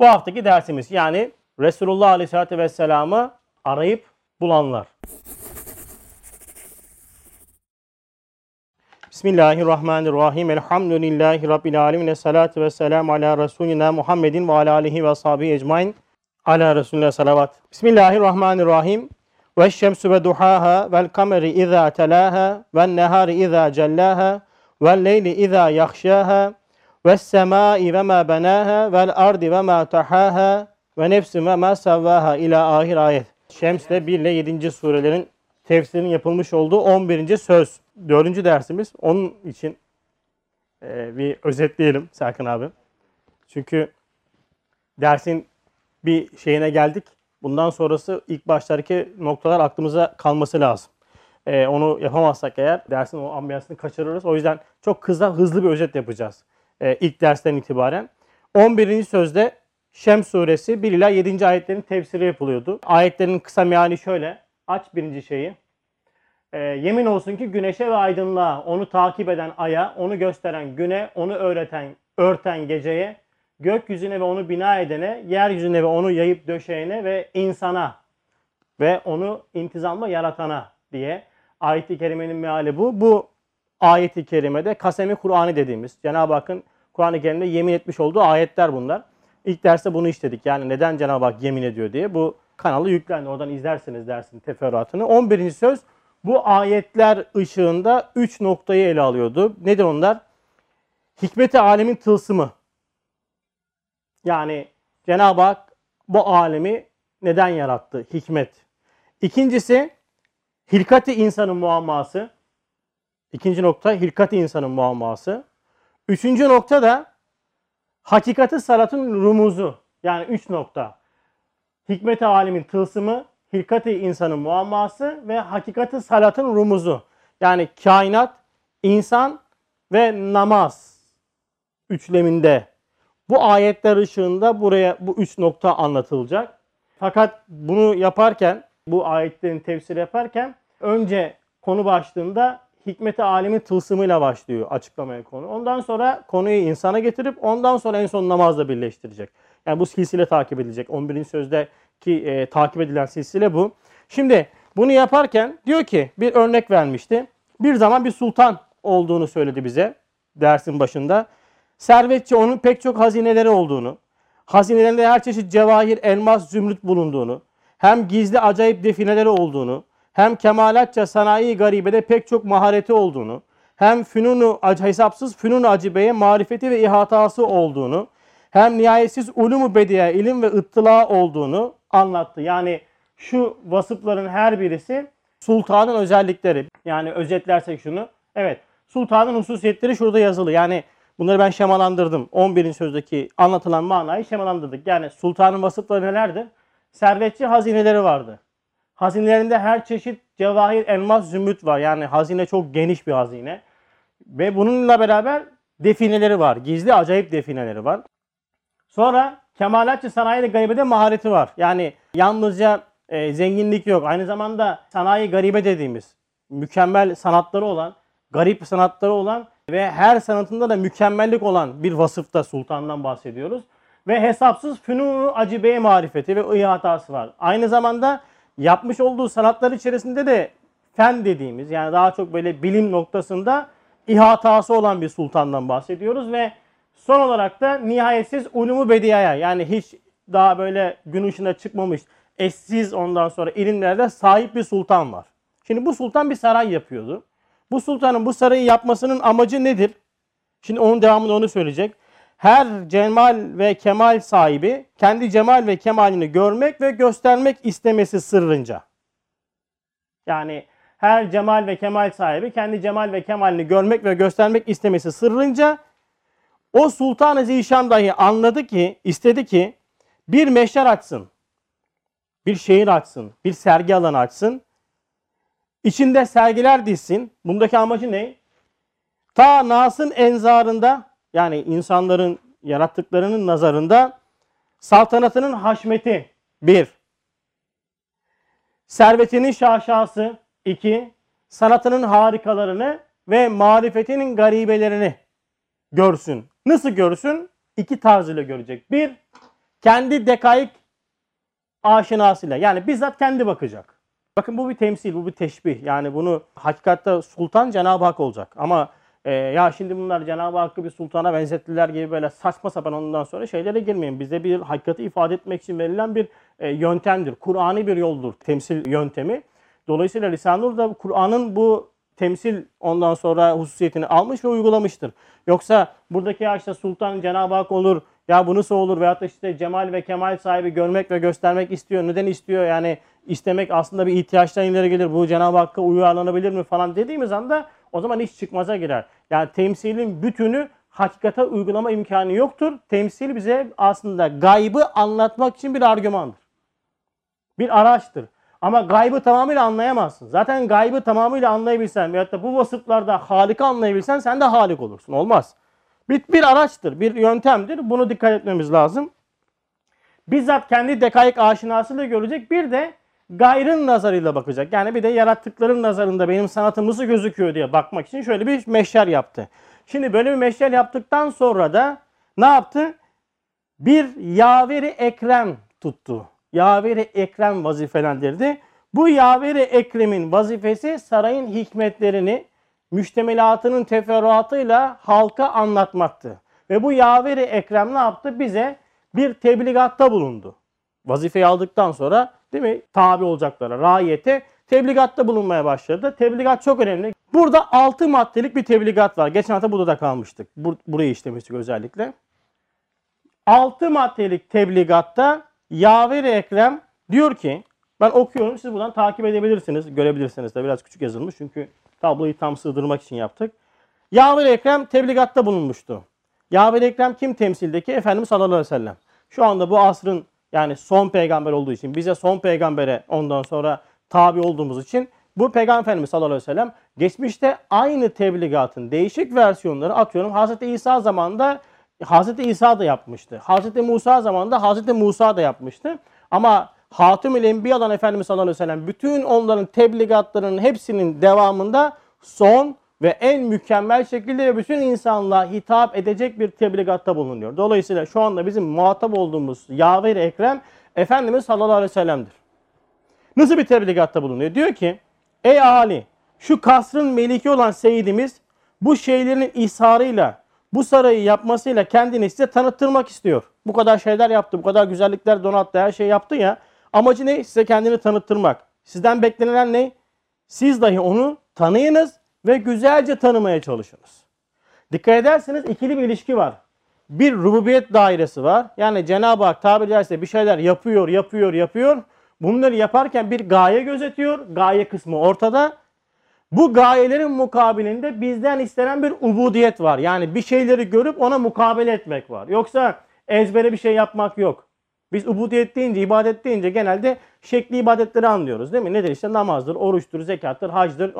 Bu haftaki dersimiz yani Resulullah Aleyhisselatü Vesselam'ı arayıp bulanlar. Bismillahirrahmanirrahim. Elhamdülillahi Rabbil alemin. Esselatu vesselamu ala Resulina Muhammedin ve ala alihi ve ashabihi ecmain. Ala Resulina salavat. Bismillahirrahmanirrahim. Veşşemsü ve duhaha vel kameri izâ telâha vel nehâri izâ cellâha vel leyli izâ yakşâha ves semâi ve mâ benâha vel ardi ve mâ tahâha ve nefsin ve mâ sevvâha ilâ ahir ayet. Şems de 1 ile 7. surelerin tefsirinin yapılmış olduğu 11. söz. 4. dersimiz. Onun için bir özetleyelim Serkan abi. Çünkü dersin bir şeyine geldik. Bundan sonrası ilk baştaki noktalar aklımıza kalması lazım. Onu yapamazsak eğer dersin o ambiyansını kaçırırız. O yüzden çok hızlı bir özet yapacağız ilk dersten itibaren. 11. sözde Şems suresi 1 ila 7. ayetlerin tefsiri yapılıyordu. Ayetlerin kısa meali şöyle. Aç birinci şeyi. Yemin olsun ki güneşe ve aydınlığa, onu takip eden aya, onu gösteren güne, onu örten geceye, gökyüzüne ve onu bina edene, yeryüzüne ve onu yayıp döşeyene ve insana ve onu intizamla yaratana diye ayet-i kerimenin meali bu. Bu ayet-i kerimede Kasem-i Kur'an'ı dediğimiz, Cenab-ı Hakk'ın Kur'an-ı Kerim'de yemin etmiş olduğu ayetler bunlar. İlk derste bunu işledik. Yani neden Cenab-ı Hak yemin ediyor diye. Bu kanalı yüklendi. Oradan izlersiniz dersin teferruatını. 11. söz bu ayetler ışığında 3 noktayı ele alıyordu. Nedir onlar? Hikmet-i alemin tılsımı. Yani Cenab-ı Hak bu alemi neden yarattı? Hikmet. İkincisi hilkat-i insanın muamması. İkinci nokta hilkat-i insanın muamması. Üçüncü nokta da hakikati salatın rumuzu. Yani 3 nokta. Hikmet-i alemin tılsımı, hilkat-i insanın muamması ve hakikati salatın rumuzu. Yani kainat, insan ve namaz üçleminde. Bu ayetler ışığında buraya bu 3 nokta anlatılacak. Fakat bunu yaparken, bu ayetlerin tefsiri yaparken önce konu başlığında hikmet-i alemin tılsımıyla başlıyor açıklamaya konu. Ondan sonra konuyu insana getirip ondan sonra en son namazla birleştirecek. Yani bu silsile takip edilecek. 11. sözdeki takip edilen silsile bu. Şimdi bunu yaparken diyor ki bir örnek vermişti. Bir zaman bir sultan olduğunu söyledi bize dersin başında. Servetçi onun pek çok hazineleri olduğunu, hazinelerinde her çeşit cevahir, elmas, zümrüt bulunduğunu, hem gizli acayip defineleri olduğunu, hem kemalatça sanayi garibede pek çok mahareti olduğunu, hem hesapsız fünunu acibeye marifeti ve ihatası olduğunu, hem nihayetsiz ulûm-u bediye ilim ve ıttıla olduğunu anlattı. Yani şu vasıfların her birisi sultanın özellikleri. Yani özetlersek şunu. Evet, sultanın hususiyetleri şurada yazılı. Yani bunları ben şemalandırdım. 11. sözdeki anlatılan manayı şemalandırdık. Yani sultanın vasıfları nelerdir? Servetçi hazineleri vardı. Hazinelerinde her çeşit cevahir, elmas, zümrüt var. Yani hazine çok geniş bir hazine. Ve bununla beraber defineleri var. Gizli acayip defineleri var. Sonra kemalatçı sanayide garibede mahareti var. Yani yalnızca zenginlik yok. Aynı zamanda sanayi garibe dediğimiz mükemmel sanatları olan, garip sanatları olan ve her sanatında da mükemmellik olan bir vasıfta sultandan bahsediyoruz. Ve hesapsız fünûn-u acibeye marifeti ve ihatası var. Aynı zamanda yapmış olduğu sanatlar içerisinde de fen dediğimiz yani daha çok böyle bilim noktasında ihatası olan bir sultandan bahsediyoruz. Ve son olarak da nihayetsiz ulûm-u bediyaya yani hiç daha böyle gün ışığına çıkmamış eşsiz ondan sonra ilimlerde sahip bir sultan var. Şimdi bu sultan bir saray yapıyordu. Bu sultanın bu sarayı yapmasının amacı nedir? Şimdi onun devamında onu söyleyecek. Her cemal ve kemal sahibi kendi cemal ve kemalini görmek ve göstermek istemesi sırrınca. Yani her cemal ve kemal sahibi kendi cemal ve kemalini görmek ve göstermek istemesi sırrınca o Sultan-ı Zişan dahi anladı ki, istedi ki bir meşer açsın, bir şehir açsın, bir sergi alanı açsın. İçinde sergiler dizsin. Bundaki amacı ne? Ta Nas'ın enzarında yani insanların yarattıklarının nazarında saltanatının haşmeti 1. Servetinin şaşası 2. Sanatının harikalarını ve marifetinin garibelerini görsün. Nasıl görsün? 2 tarzıyla görecek. 1. kendi dekaik aşinasıyla, yani bizzat kendi bakacak. Bakın bu bir temsil, bu bir teşbih. Yani bunu hakikatte sultan Cenab-ı Hak olacak. Ama ya şimdi bunlar Cenab-ı Hakk'ı bir sultana benzettiler gibi böyle saçma sapan ondan sonra şeylere girmeyin. Bize bir hakikati ifade etmek için verilen bir yöntemdir. Kur'an'ı bir yoldur temsil yöntemi. Dolayısıyla Lisanur da Kur'an'ın bu temsil ondan sonra hususiyetini almış ve uygulamıştır. Yoksa buradaki ya işte sultan Cenab-ı Hak olur, ya bu nasıl olur veyahut da işte cemal ve kemal sahibi görmek ve göstermek istiyor. Neden istiyor? Yani istemek aslında bir ihtiyaçtan ileri gelir. Bu Cenab-ı Hakk'a uyarlanabilir mi falan dediğimiz anda o zaman iş çıkmaza girer. Yani temsilin bütünü hakikate uygulama imkanı yoktur. Temsil bize aslında gaybı anlatmak için bir argümandır. Bir araçtır. Ama gaybı tamamıyla anlayamazsın. Zaten gaybı tamamıyla anlayabilsen veyahut da bu vasıflarda Halik'i anlayabilsen sen de Halik olursun. Olmaz. Bir araçtır, bir yöntemdir. Bunu dikkat etmemiz lazım. Bizzat kendi dekaik aşinasıyla görecek. Bir de gayrın nazarıyla bakacak. Yani bir de yarattıkların nazarında benim sanatım nasıl gözüküyor diye bakmak için şöyle bir meşer yaptı. Şimdi böyle bir meşer yaptıktan sonra da ne yaptı? Bir Yaveri Ekrem tuttu. Yaveri Ekrem vazifelendirdi. Bu Yaveri Ekrem'in vazifesi sarayın hikmetlerini, müştemilatının teferruatıyla halka anlatmaktı. Ve bu Yaveri Ekrem ne yaptı? Bize bir tebligatta bulundu. Vazifeyi aldıktan sonra değil mi? Tabi olacaklara, raiyete tebligatta bulunmaya başladı. Tebligat çok önemli. Burada 6 maddelik bir tebligat var. Geçen hafta burada da kalmıştık. Burayı işlemiştik özellikle. 6 maddelik tebligatta Yaveri Ekrem diyor ki, ben okuyorum, siz buradan takip edebilirsiniz, görebilirsiniz de biraz küçük yazılmış çünkü tabloyu tam sığdırmak için yaptık. Yaveri Ekrem tebligatta bulunmuştu. Yaveri Ekrem kim temsildeki? Efendimiz sallallahu aleyhi ve sellem. Şu anda bu asrın yani son peygamber olduğu için, bize son peygambere ondan sonra tabi olduğumuz için bu peygamber Efendimiz sallallahu aleyhi ve sellem geçmişte aynı tebligatın değişik versiyonları, atıyorum Hz. İsa zamanında Hz. İsa da yapmıştı. Hz. Musa zamanında Hz. Musa da yapmıştı. Ama Hatim-ül Enbiya'dan Efendimiz sallallahu aleyhi ve sellem bütün onların tebligatlarının hepsinin devamında son ve en mükemmel şekilde ve bütün insanlığa hitap edecek bir tebligatta bulunuyor. Dolayısıyla şu anda bizim muhatap olduğumuz Yaveri Ekrem Efendimiz sallallahu aleyhi ve sellem'dir. Nasıl bir tebligatta bulunuyor? Diyor ki, ey ahali, şu kasrın meliki olan Seyyidimiz bu şeylerin isharıyla, bu sarayı yapmasıyla kendini size tanıttırmak istiyor. Bu kadar şeyler yaptı, bu kadar güzellikler donattı, her şey yaptı ya. Amacı ne? Size kendini tanıttırmak. Sizden beklenilen ne? Siz dahi onu tanıyınız ve güzelce tanımaya çalışınız. Dikkat ederseniz ikili bir ilişki var. Bir rububiyet dairesi var. Yani Cenab-ı Hak tabiri caizse bir şeyler yapıyor. Bunları yaparken bir gaye gözetiyor. Gaye kısmı ortada. Bu gayelerin mukabilinde bizden istenen bir ubudiyet var. Yani bir şeyleri görüp ona mukabele etmek var. Yoksa ezbere bir şey yapmak yok. Biz ubudiyet deyince, ibadet deyince genelde şekli ibadetleri anlıyoruz değil mi? Nedir? İşte namazdır, oruçtur, zekattır, hacdır,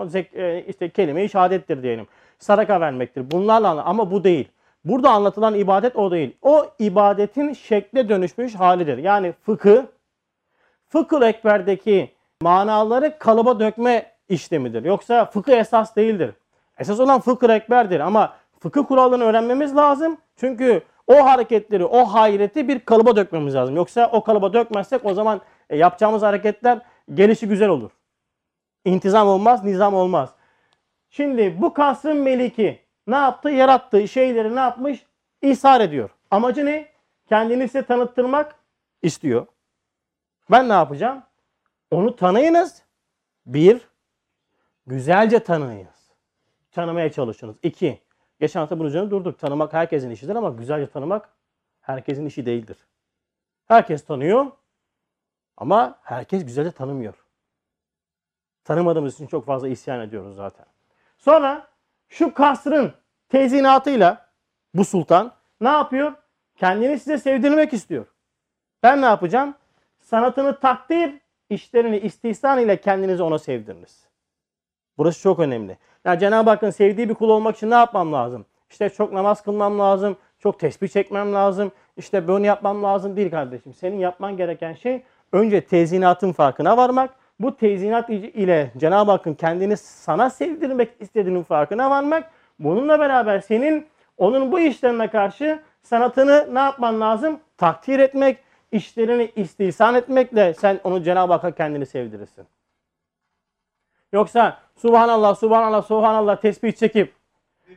işte kelime-i şehadettir diyelim. Sadaka vermektir. Bunlarla anlıyoruz. Ama bu değil. Burada anlatılan ibadet o değil. O ibadetin şekle dönüşmüş halidir. Yani fıkıh-ı ekberdeki manaları kalıba dökme işlemidir. Yoksa fıkıh esas değildir. Esas olan fıkıh-ı ekberdir. Ama fıkıh kurallarını öğrenmemiz lazım. Çünkü o hareketleri, o hayreti bir kalıba dökmemiz lazım. Yoksa o kalıba dökmezsek o zaman yapacağımız hareketler gelişi güzel olur. İntizam olmaz, nizam olmaz. Şimdi bu kasrın meliki ne yaptı? Yarattığı şeyleri ne yapmış? İshar ediyor. Amacı ne? Kendini size tanıttırmak istiyor. Ben ne yapacağım? Onu tanıyınız. Bir, güzelce tanıyınız. Tanımaya çalışınız. İki, geçen hafta bunun üzerine durduk. Tanımak herkesin işidir ama güzelce tanımak herkesin işi değildir. Herkes tanıyor ama herkes güzelce tanımıyor. Tanımadığımız için çok fazla isyan ediyoruz zaten. Sonra şu kasrın tezinatıyla bu sultan ne yapıyor? Kendini size sevdirmek istiyor. Ben ne yapacağım? Sanatını takdir, işlerini istihsan ile kendinizi ona sevdiriniz. Burası çok önemli. Yani Cenab-ı Hakk'ın sevdiği bir kul olmak için ne yapmam lazım? İşte çok namaz kılmam lazım, çok tesbih çekmem lazım, işte böyle yapmam lazım değil kardeşim. Senin yapman gereken şey önce tezinatın farkına varmak, bu tezinat ile Cenab-ı Hakk'ın kendini sana sevdirmek istediğinin farkına varmak, bununla beraber senin onun bu işlerine karşı sanatını ne yapman lazım? Takdir etmek, işlerini istihsan etmekle sen onu Cenab-ı Hakk'a kendini sevdirirsin. Yoksa subhanallah, subhanallah, subhanallah tesbih çekip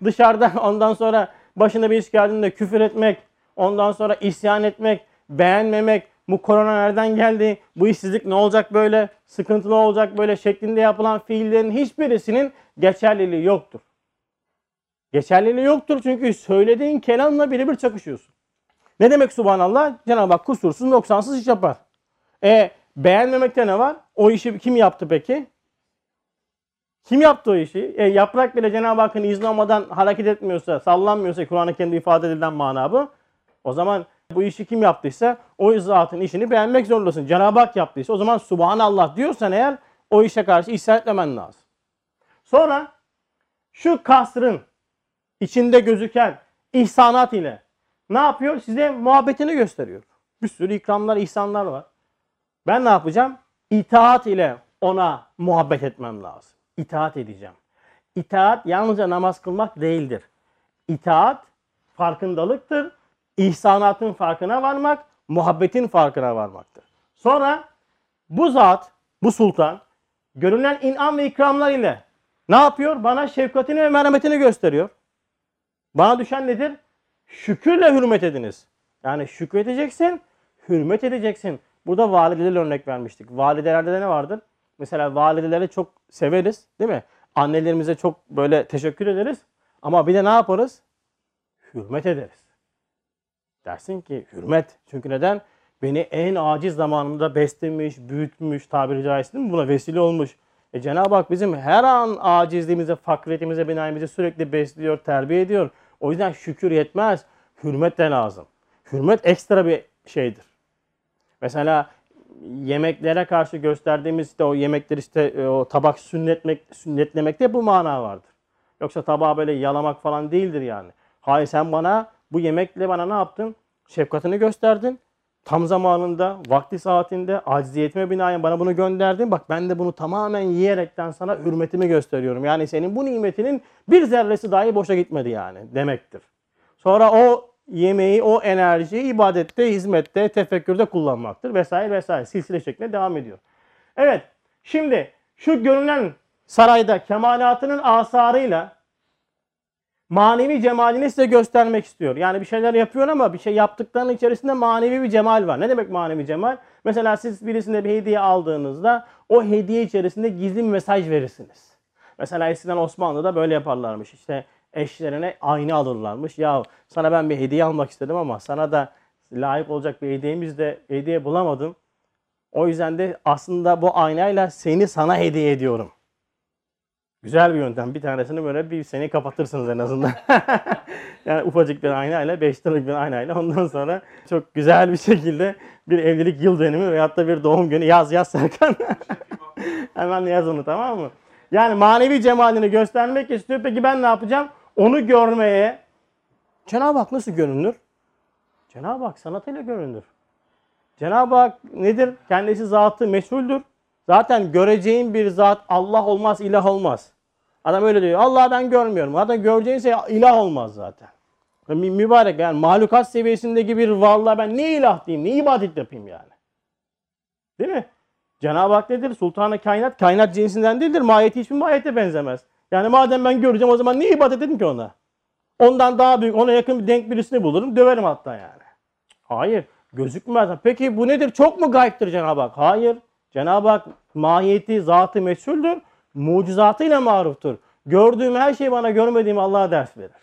dışarıda ondan sonra başında bir iş geldiğinde küfür etmek, ondan sonra isyan etmek, beğenmemek, bu korona nereden geldi, bu işsizlik ne olacak böyle, sıkıntılı olacak böyle şeklinde yapılan fiillerin hiçbirisinin geçerliliği yoktur. Geçerliliği yoktur çünkü söylediğin kelamla birebir çakışıyorsun. Ne demek subhanallah? Cenab-ı Hak kusursuz, noksansız iş yapar. Beğenmemekte ne var? O işi kim yaptı peki? Kim yaptı o işi? Yaprak bile Cenab-ı Hakk'ın izni olmadan hareket etmiyorsa, sallanmıyorsa, Kur'an'ın kendi ifade edilen mana bu. O zaman bu işi kim yaptıysa o zatın işini beğenmek zorundasın. Cenab-ı Hak yaptıysa o zaman subhanallah diyorsan eğer o işe karşı ihsan etmemen lazım. Sonra şu kasrın içinde gözüken ihsanat ile ne yapıyor? Size muhabbetini gösteriyor. Bir sürü ikramlar, ihsanlar var. Ben ne yapacağım? İtaat ile ona muhabbet etmem lazım. İtaat edeceğim. İtaat yalnızca namaz kılmak değildir. İtaat farkındalıktır. İhsanatın farkına varmak, muhabbetin farkına varmaktır. Sonra bu zat, bu sultan görünen inam ve ikramlar ile ne yapıyor? Bana şefkatini ve merhametini gösteriyor. Bana düşen nedir? Şükürle hürmet ediniz. Yani şükredeceksin, hürmet edeceksin. Burada validelerle örnek vermiştik. Validelerde de ne vardır? Mesela validelere çok severiz, değil mi? Annelerimize çok böyle teşekkür ederiz. Ama bir de ne yaparız? Hürmet ederiz. Dersin ki hürmet. Çünkü neden? Beni en aciz zamanımda beslemiş, büyütmüş, tabiri caizse değil mi? Buna vesile olmuş. Cenab-ı Hak bizim her an acizliğimize, fakretimize, binayimize sürekli besliyor, terbiye ediyor. O yüzden şükür yetmez. Hürmet de lazım. Hürmet ekstra bir şeydir. Mesela yemeklere karşı gösterdiğimiz o yemekleri o tabak sünnetlemekte bu mana vardır. Yoksa tabağı böyle yalamak falan değildir yani. Hayır, sen bana bu yemekle bana ne yaptın? Şefkatini gösterdin. Tam zamanında, vakti saatinde, acziyetime binaen bana bunu gönderdin. Bak ben de bunu tamamen yiyerekten sana hürmetimi gösteriyorum. Yani senin bu nimetinin bir zerresi dahi boşa gitmedi yani demektir. Sonra o yemeği, o enerjiyi ibadette, hizmette, tefekkürde kullanmaktır vesaire vesaire. Silsile şeklinde devam ediyor. Evet, şimdi şu görünen sarayda kemalatının asarıyla manevi cemalini size göstermek istiyor. Yani bir şeyler yapıyor ama bir şey yaptıklarının içerisinde manevi bir cemal var. Ne demek manevi cemal? Mesela siz birisine bir hediye aldığınızda o hediye içerisinde gizli bir mesaj verirsiniz. Mesela eskiden Osmanlı'da böyle yaparlarmış. İşte eşlerine ayna alırlarmış. Ya sana ben bir hediye almak istedim ama sana da layık olacak bir hediye bulamadım. O yüzden de aslında bu aynayla seni sana hediye ediyorum. Güzel bir yöntem. Bir tanesini böyle bir sene kapatırsınız en azından. Yani ufacık bir aynayla, 5 liralık bir aynayla ondan sonra çok güzel bir şekilde bir evlilik yıl dönümü veyahut da bir doğum günü yaz Serkan. Hemen yaz onu, tamam mı? Yani manevi cemalini göstermek istiyor. Peki ben ne yapacağım? Onu görmeye. Cenab-ı Hak nasıl görünür? Cenab-ı Hak sanatıyla görünür. Cenab-ı Hak nedir? Kendisi zatı meşhuldür. Zaten göreceğin bir zat Allah olmaz, ilah olmaz. Adam öyle diyor. Allah ben görmüyorum. Zaten göreceğinse ilah olmaz zaten. Mübarek yani mahlukat seviyesindeki bir varlığa ben ne ilah diyeyim, ne ibadet yapayım yani. Değil mi? Cenab-ı Hak nedir? Sultan-ı kainat, kainat cinsinden değildir. Mahiyeti hiçbir mahiyete benzemez. Yani madem ben göreceğim o zaman niye ibadet edeyim ki ona? Ondan daha büyük, ona yakın bir denk birisini bulurum, döverim hatta yani. Hayır, gözükmez. Peki bu nedir? Çok mu gayiptir Cenab-ı Hak? Hayır. Cenab-ı Hak mahiyeti, zatı meçhuldür. Mucizatıyla maruftur. Gördüğüm her şey bana görmediğim Allah'a ders verir.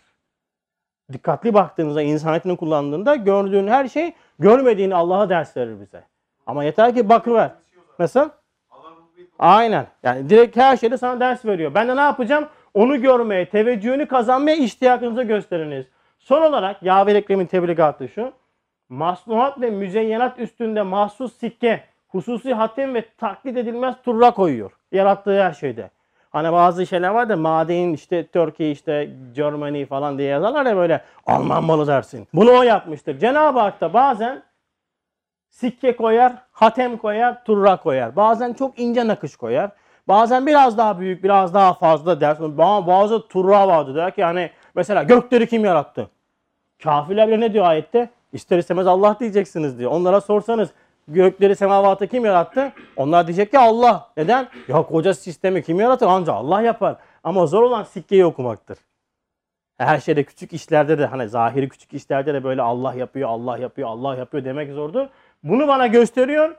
Dikkatli baktığınızda, insaniyetini kullandığında gördüğün her şey görmediğini Allah'a ders verir bize. Ama yeter ki bakıver. Nasıl? Aynen. Yani direkt her şeyde sana ders veriyor. Ben de ne yapacağım? Onu görmeye, teveccühünü kazanmaya iştiyakınıza gösteriniz. Son olarak Yâver-i Ekrem'in tebligatı şu. Masnuat ve müzeyyenat üstünde mahsus sikke, hususi hatem ve taklit edilmez turra koyuyor. Yarattığı her şeyde. Hani bazı şeyler var da madenin işte Türkiye, işte Germany falan diye yazarlar ya böyle Alman malı dersin. Bunu o yapmıştır. Cenab-ı Hak da bazen sikke koyar, hatem koyar, turra koyar. Bazen çok ince nakış koyar. Bazen biraz daha büyük, biraz daha fazla dersin. Bazı turra vardı der ki yani mesela gökleri kim yarattı? Kafirler ne diyor ayette? İster istemez Allah diyeceksiniz diye. Onlara sorsanız gökleri semavatı kim yarattı? Onlar diyecek ki Allah. Neden? Ya koca sistemi kim yaratır? Ancak Allah yapar. Ama zor olan sikkeyi okumaktır. Her şeyde, küçük işlerde de, hani zahiri küçük işlerde de böyle Allah yapıyor, Allah yapıyor, Allah yapıyor demek zordur. Bunu bana gösteriyor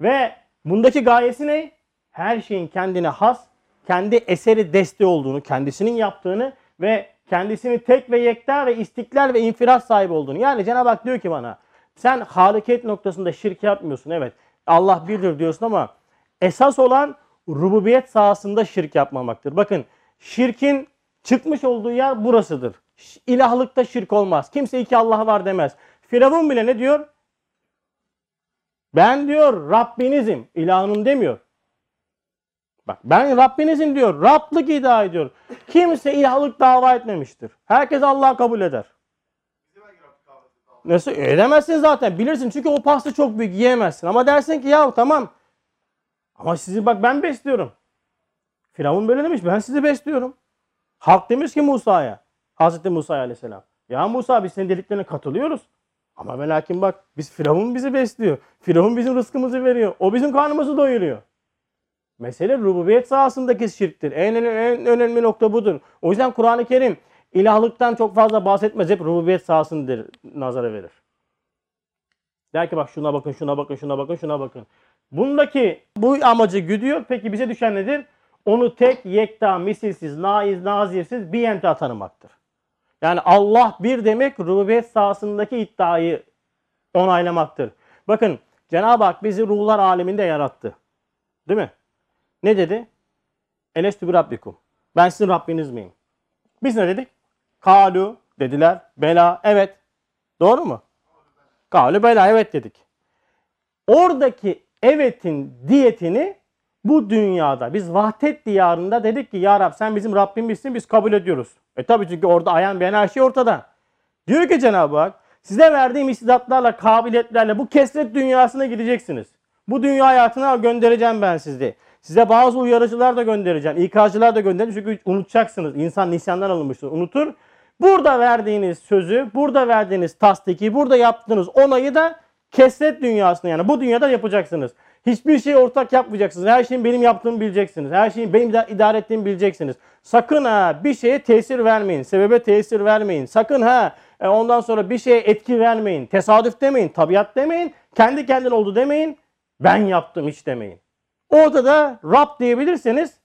ve bundaki gayesi ne? Her şeyin kendine has, kendi eseri deste olduğunu, kendisinin yaptığını ve kendisini tek ve yekta ve istiklal ve infirat sahibi olduğunu. Yani Cenab-ı Hak diyor ki bana, sen hareket noktasında şirk yapmıyorsun. Evet, Allah birdir diyorsun ama esas olan rububiyet sahasında şirk yapmamaktır. Bakın, şirkin çıkmış olduğu yer burasıdır. İlahlıkta şirk olmaz. Kimse iki Allah var demez. Firavun bile ne diyor? Ben diyor Rabbinizim, ilahım demiyor. Bak, ben Rabbinizim diyor. Rablık iddia ediyor. Kimse ilahlık dava etmemiştir. Herkes Allah'ı kabul eder. Nasıl? Edemezsin zaten. Bilirsin çünkü o pasta çok büyük, yiyemezsin. Ama dersin ki ya tamam. Ama sizi bak ben besliyorum. Firavun böyle demiş, ben sizi besliyorum. Halk demiş ki Musa'ya, Hazreti Musa aleyhisselam. Ya Musa biz senin dediklerine katılıyoruz. Ama ve lakin bak biz, Firavun bizi besliyor. Firavun bizim rızkımızı veriyor. O bizim karnımızı doyuruyor. Mesele rububiyet sahasındaki şirktir. En önemli nokta budur. O yüzden Kur'an-ı Kerim ilahlıktan çok fazla bahsetmez. Hep rububiyet sahasını nazara verir. Der ki bak şuna bakın, şuna bakın, şuna bakın, şuna bakın. Bundaki bu amacı güdüyor. Peki bize düşen nedir? Onu tek, yekta, misilsiz, naiz, nazirsiz bir yenta tanımaktır. Yani Allah bir demek rububiyet sahasındaki iddiayı onaylamaktır. Bakın Cenab-ı Hak bizi ruhlar aleminde yarattı. Değil mi? Ne dedi? Elestü bi rabbikum. Ben sizin Rabbiniz miyim? Biz ne dedik? Kalu dediler. Bela. Evet. Doğru mu? Kalu bela. Evet dedik. Oradaki evetin diyetini bu dünyada biz vahdet diyarında dedik ki ya Rab sen bizim Rabbimizsin, biz kabul ediyoruz. Tabi çünkü orada ayan beyan her şey ortada. Diyor ki Cenab-ı Hak size verdiğim istidatlarla, kabiliyetlerle bu kesret dünyasına gideceksiniz. Bu dünya hayatına göndereceğim ben sizi. Size bazı uyarıcılar da göndereceğim. İkazcılar da göndereceğim. Çünkü unutacaksınız. İnsan nisyandan alınmıştır. Unutur. Burada verdiğiniz sözü, burada verdiğiniz tasdiki, burada yaptığınız onayı da kesret dünyasına, yani bu dünyada yapacaksınız. Hiçbir şey ortak yapmayacaksınız. Her şeyin benim yaptığımı bileceksiniz. Her şeyin benim idare ettiğimi bileceksiniz. Sakın ha bir şeye tesir vermeyin. Sebebe tesir vermeyin. Sakın ha ondan sonra bir şeye etki vermeyin. Tesadüf demeyin. Tabiat demeyin. Kendi kendine oldu demeyin. Ben yaptım hiç demeyin. Orada da Rab diyebilirseniz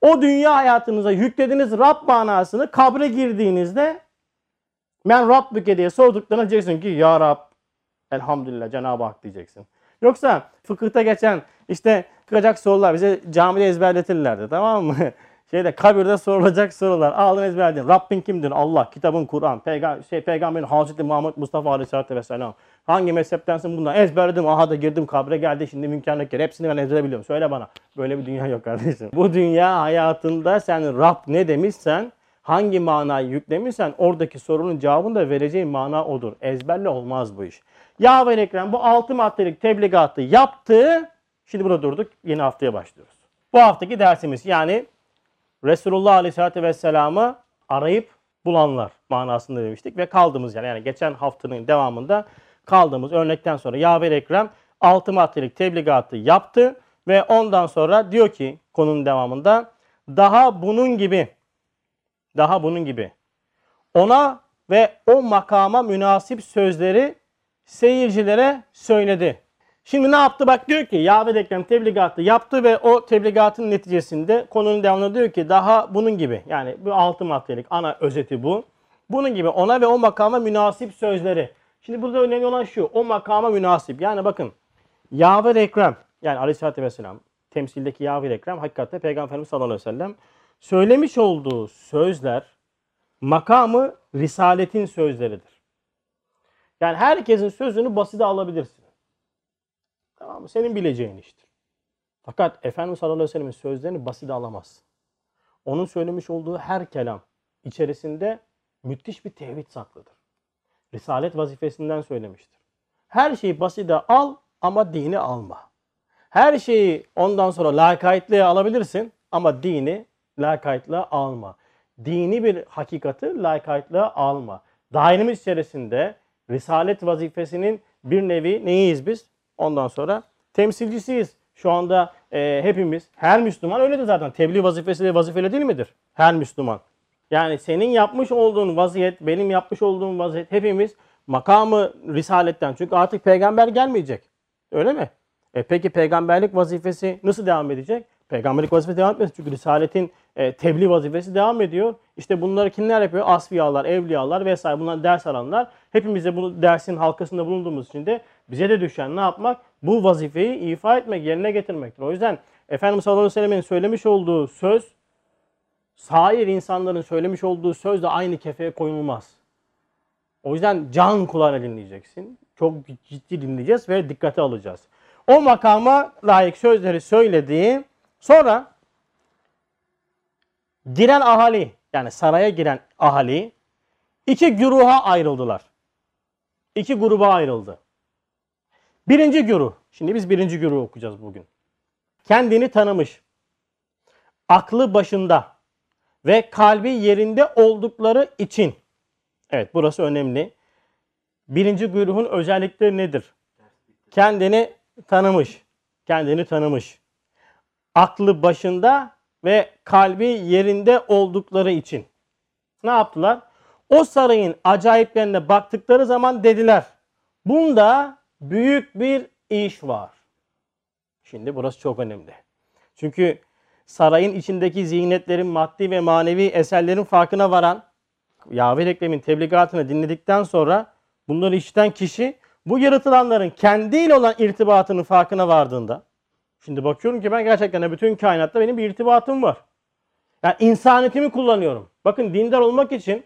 o dünya hayatınıza yüklediğiniz Rab manasını kabre girdiğinizde men Rabbüke diye sorduklarına diyeceksin ki ya Rab elhamdülillah Cenab-ı Hak diyeceksin. Yoksa fıkıhta geçen işte çıkacak sorular bize camide ezberletirlerdi, tamam mı? Kabirde sorulacak sorular. Aldın ezberledin. Rabbin kimdir? Allah. Kitabın Kur'an. Peygamberin Hazreti Muhammed Mustafa Aleyhisselatü Vesselam. Hangi mezheptensin bundan? Ezberledim. Aha da girdim kabre geldi. Şimdi mümkünlük yer. Hepsini ben ezberebiliyorum. Söyle bana. Böyle bir dünya yok kardeşim. Bu dünya hayatında sen Rab ne demişsen, hangi manayı yüklemişsen oradaki sorunun cevabını da vereceğin mana odur. Ezberle olmaz bu iş. Yaver Ekrem bu 6 maddelik tebligatı yaptı. Şimdi burada durduk. Yeni haftaya başlıyoruz. Bu haftaki dersimiz yani Resulullah Aleyhisselatü Vesselam'ı arayıp bulanlar manasında demiştik ve kaldığımız yani geçen haftanın devamında kaldığımız örnekten sonra Yaver Ekrem 6 maddelik tebligatı yaptı ve ondan sonra diyor ki konunun devamında daha bunun gibi ona ve o makama münasip sözleri seyircilere söyledi. Şimdi ne yaptı? Bak diyor ki Yaver Ekrem tebligatı yaptı ve o tebligatın neticesinde konunun devamında diyor ki daha bunun gibi. Yani bu 6 maddelik ana özeti bu. Bunun gibi ona ve o makama münasip sözleri. Şimdi burada önemli olan şu. O makama münasip. Yani bakın Yaver Ekrem yani Aleyhisselatü Vesselam temsildeki Yaver Ekrem hakikaten Peygamber Efendimiz Sallallahu Aleyhi ve Sellem söylemiş olduğu sözler makamı risaletin sözleridir. Yani herkesin sözünü basite alabilirsin. Tamam mı? Senin bileceğin iştir. Fakat Efendimiz Sallallahu Aleyhi ve Sellem'in sözlerini basite alamazsın. Onun söylemiş olduğu her kelam içerisinde müthiş bir tevhid saklıdır. Risalet vazifesinden söylemiştir. Her şeyi basite al ama dini alma. Her şeyi ondan sonra lakaytlığa alabilirsin ama dini lakaytlığa alma. Dini bir hakikati lakaytlığa alma. Dairemiz içerisinde risalet vazifesinin bir nevi neyiyiz biz? Ondan sonra temsilcisiyiz. Şu anda hepimiz, her Müslüman öyle de zaten. Tebliğ vazifesiyle vazifeli değil midir? Her Müslüman. Yani senin yapmış olduğun vaziyet, benim yapmış olduğum vaziyet, hepimiz makamı risaletten. Çünkü artık peygamber gelmeyecek. Öyle mi? Peki peygamberlik vazifesi nasıl devam edecek? Peygamberlik vazifesi devam etmez. Çünkü risaletin tebliğ vazifesi devam ediyor. İşte bunları kimler yapıyor? Asfiyalar, evliyalar vesaire. Bunlar ders alanlar. Hepimiz de bu dersin halkasında bulunduğumuz için de bize de düşen ne yapmak? Bu vazifeyi ifa etmek, yerine getirmektir. O yüzden Efendimiz sallallahu aleyhi ve sellem'in söylemiş olduğu söz, sair insanların söylemiş olduğu sözle aynı kefeye koyulmaz. O yüzden can kulağına dinleyeceksin. Çok ciddi dinleyeceğiz ve dikkate alacağız. O makama layık sözleri söylediği, sonra giren ahali, yani saraya giren ahali iki güruha ayrıldılar. İki gruba ayrıldı. Birinci güruh. Şimdi biz birinci güruhu okuyacağız bugün. Kendini tanımış, aklı başında ve kalbi yerinde oldukları için. Evet, burası önemli. Birinci güruhun özellikleri nedir? Kendini tanımış. Kendini tanımış. Aklı başında ve kalbi yerinde oldukları için. Ne yaptılar? O sarayın acayiplerine baktıkları zaman dediler, bunda büyük bir iş var. Şimdi burası çok önemli. Çünkü sarayın içindeki ziynetlerin, maddi ve manevi eserlerin farkına varan, Yahve Reklem'in tebligatını dinledikten sonra bunları işiten kişi, bu yaratılanların kendiyle olan irtibatının farkına vardığında, şimdi bakıyorum ki ben gerçekten bütün kainatta benim bir irtibatım var. Yani insaniyetimi kullanıyorum. Bakın, dindar olmak için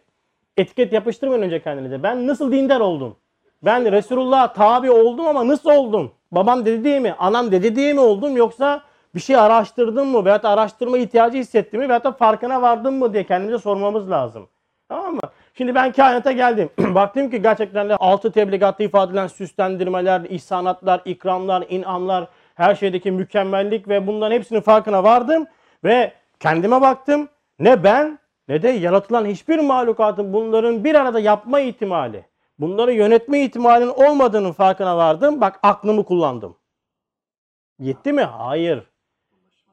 etiket yapıştırmayın önce kendinize. Ben nasıl dindar oldum? Ben Resulullah'a tabi oldum ama nasıl oldum? Babam dedi diye mi? Anam dedi diye mi oldum? Yoksa bir şey araştırdım mı? Veyahut araştırma ihtiyacı hissettim mi? Veyahut farkına vardım mı diye kendimize sormamız lazım. Tamam mı? Şimdi ben kainata geldim. Baktım ki gerçekten de 6 tebligatta ifade edilen süslendirmeler, ihsanatlar, ikramlar, inamlar, her şeydeki mükemmellik ve bunların hepsinin farkına vardım ve kendime baktım. Ne ben ne de yaratılan hiçbir mahlukatın bunların bir arada yapma ihtimali, bunları yönetme ihtimalinin olmadığının farkına vardım. Bak, aklımı kullandım. Yetti mi? Hayır.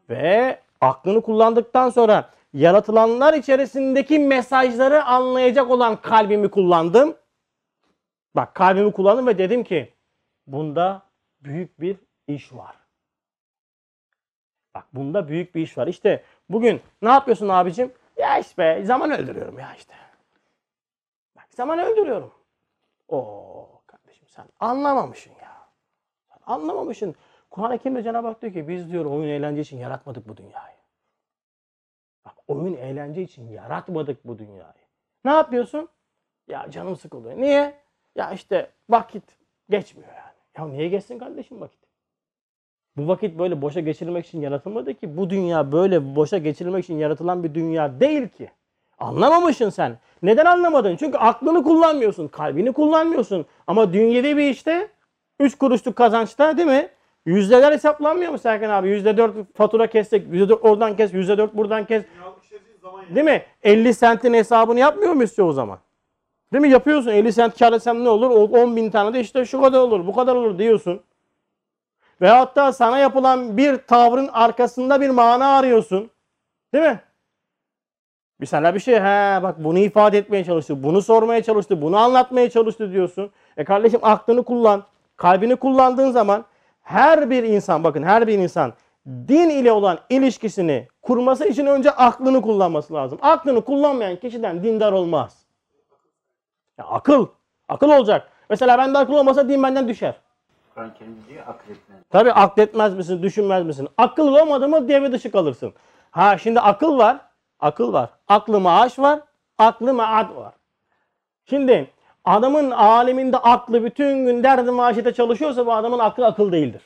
Ve aklını kullandıktan sonra yaratılanlar içerisindeki mesajları anlayacak olan kalbimi kullandım. Bak, kalbimi kullandım ve dedim ki bunda büyük bir iş var. Bak, bunda büyük bir iş var. İşte bugün ne yapıyorsun abicim? Ya işte zaman öldürüyorum ya işte. Bak, zaman öldürüyorum. Oo kardeşim, sen anlamamışsın ya. Sen anlamamışsın. Kur'an-ı Kerim'de Cenab-ı Hak diyor ki biz diyor oyun eğlence için yaratmadık bu dünyayı. Bak, oyun eğlence için yaratmadık bu dünyayı. Ne yapıyorsun? Ya canım sıkılıyor. Niye? Ya işte vakit geçmiyor yani. Ya niye geçsin kardeşim vakit? Bu vakit böyle boşa geçirilmek için yaratılmadı ki. Bu dünya böyle boşa geçirilmek için yaratılan bir dünya değil ki. Anlamamışsın sen. Neden anlamadın? Çünkü aklını kullanmıyorsun, kalbini kullanmıyorsun. Ama dünyevi bir işte 3 kuruşluk kazançta değil mi? Yüzdeler hesaplanmıyor mu Serkan abi? %4 fatura kessek, %4 oradan kes, %4 buradan kes. Değil mi? 50 sentin hesabını yapmıyor mu istiyor o zaman? Değil mi? Yapıyorsun. 50 sent kar etsem ne olur? 10.000 tane de işte şu kadar olur, bu kadar olur diyorsun. Ve hatta sana yapılan bir tavrın arkasında bir mana arıyorsun. Değil mi? Bir sana bir şey, he bak bunu ifade etmeye çalıştı, bunu sormaya çalıştı, bunu anlatmaya çalıştı diyorsun. E kardeşim, aklını kullan, kalbini kullandığın zaman her bir insan, bakın her bir insan din ile olan ilişkisini kurması için önce aklını kullanması lazım. Aklını kullanmayan kişiden dindar olmaz. Ya akıl olacak. Mesela bende akıl olmasa din benden düşer. Tabii akletmez misin, düşünmez misin? Akıl olmadı mı devre dışı kalırsın. Ha şimdi akıl var, akıl var. Aklı maaş var, aklı maad var. Şimdi adamın aleminde aklı bütün gün derdi maaşete çalışıyorsa bu adamın aklı akıl değildir.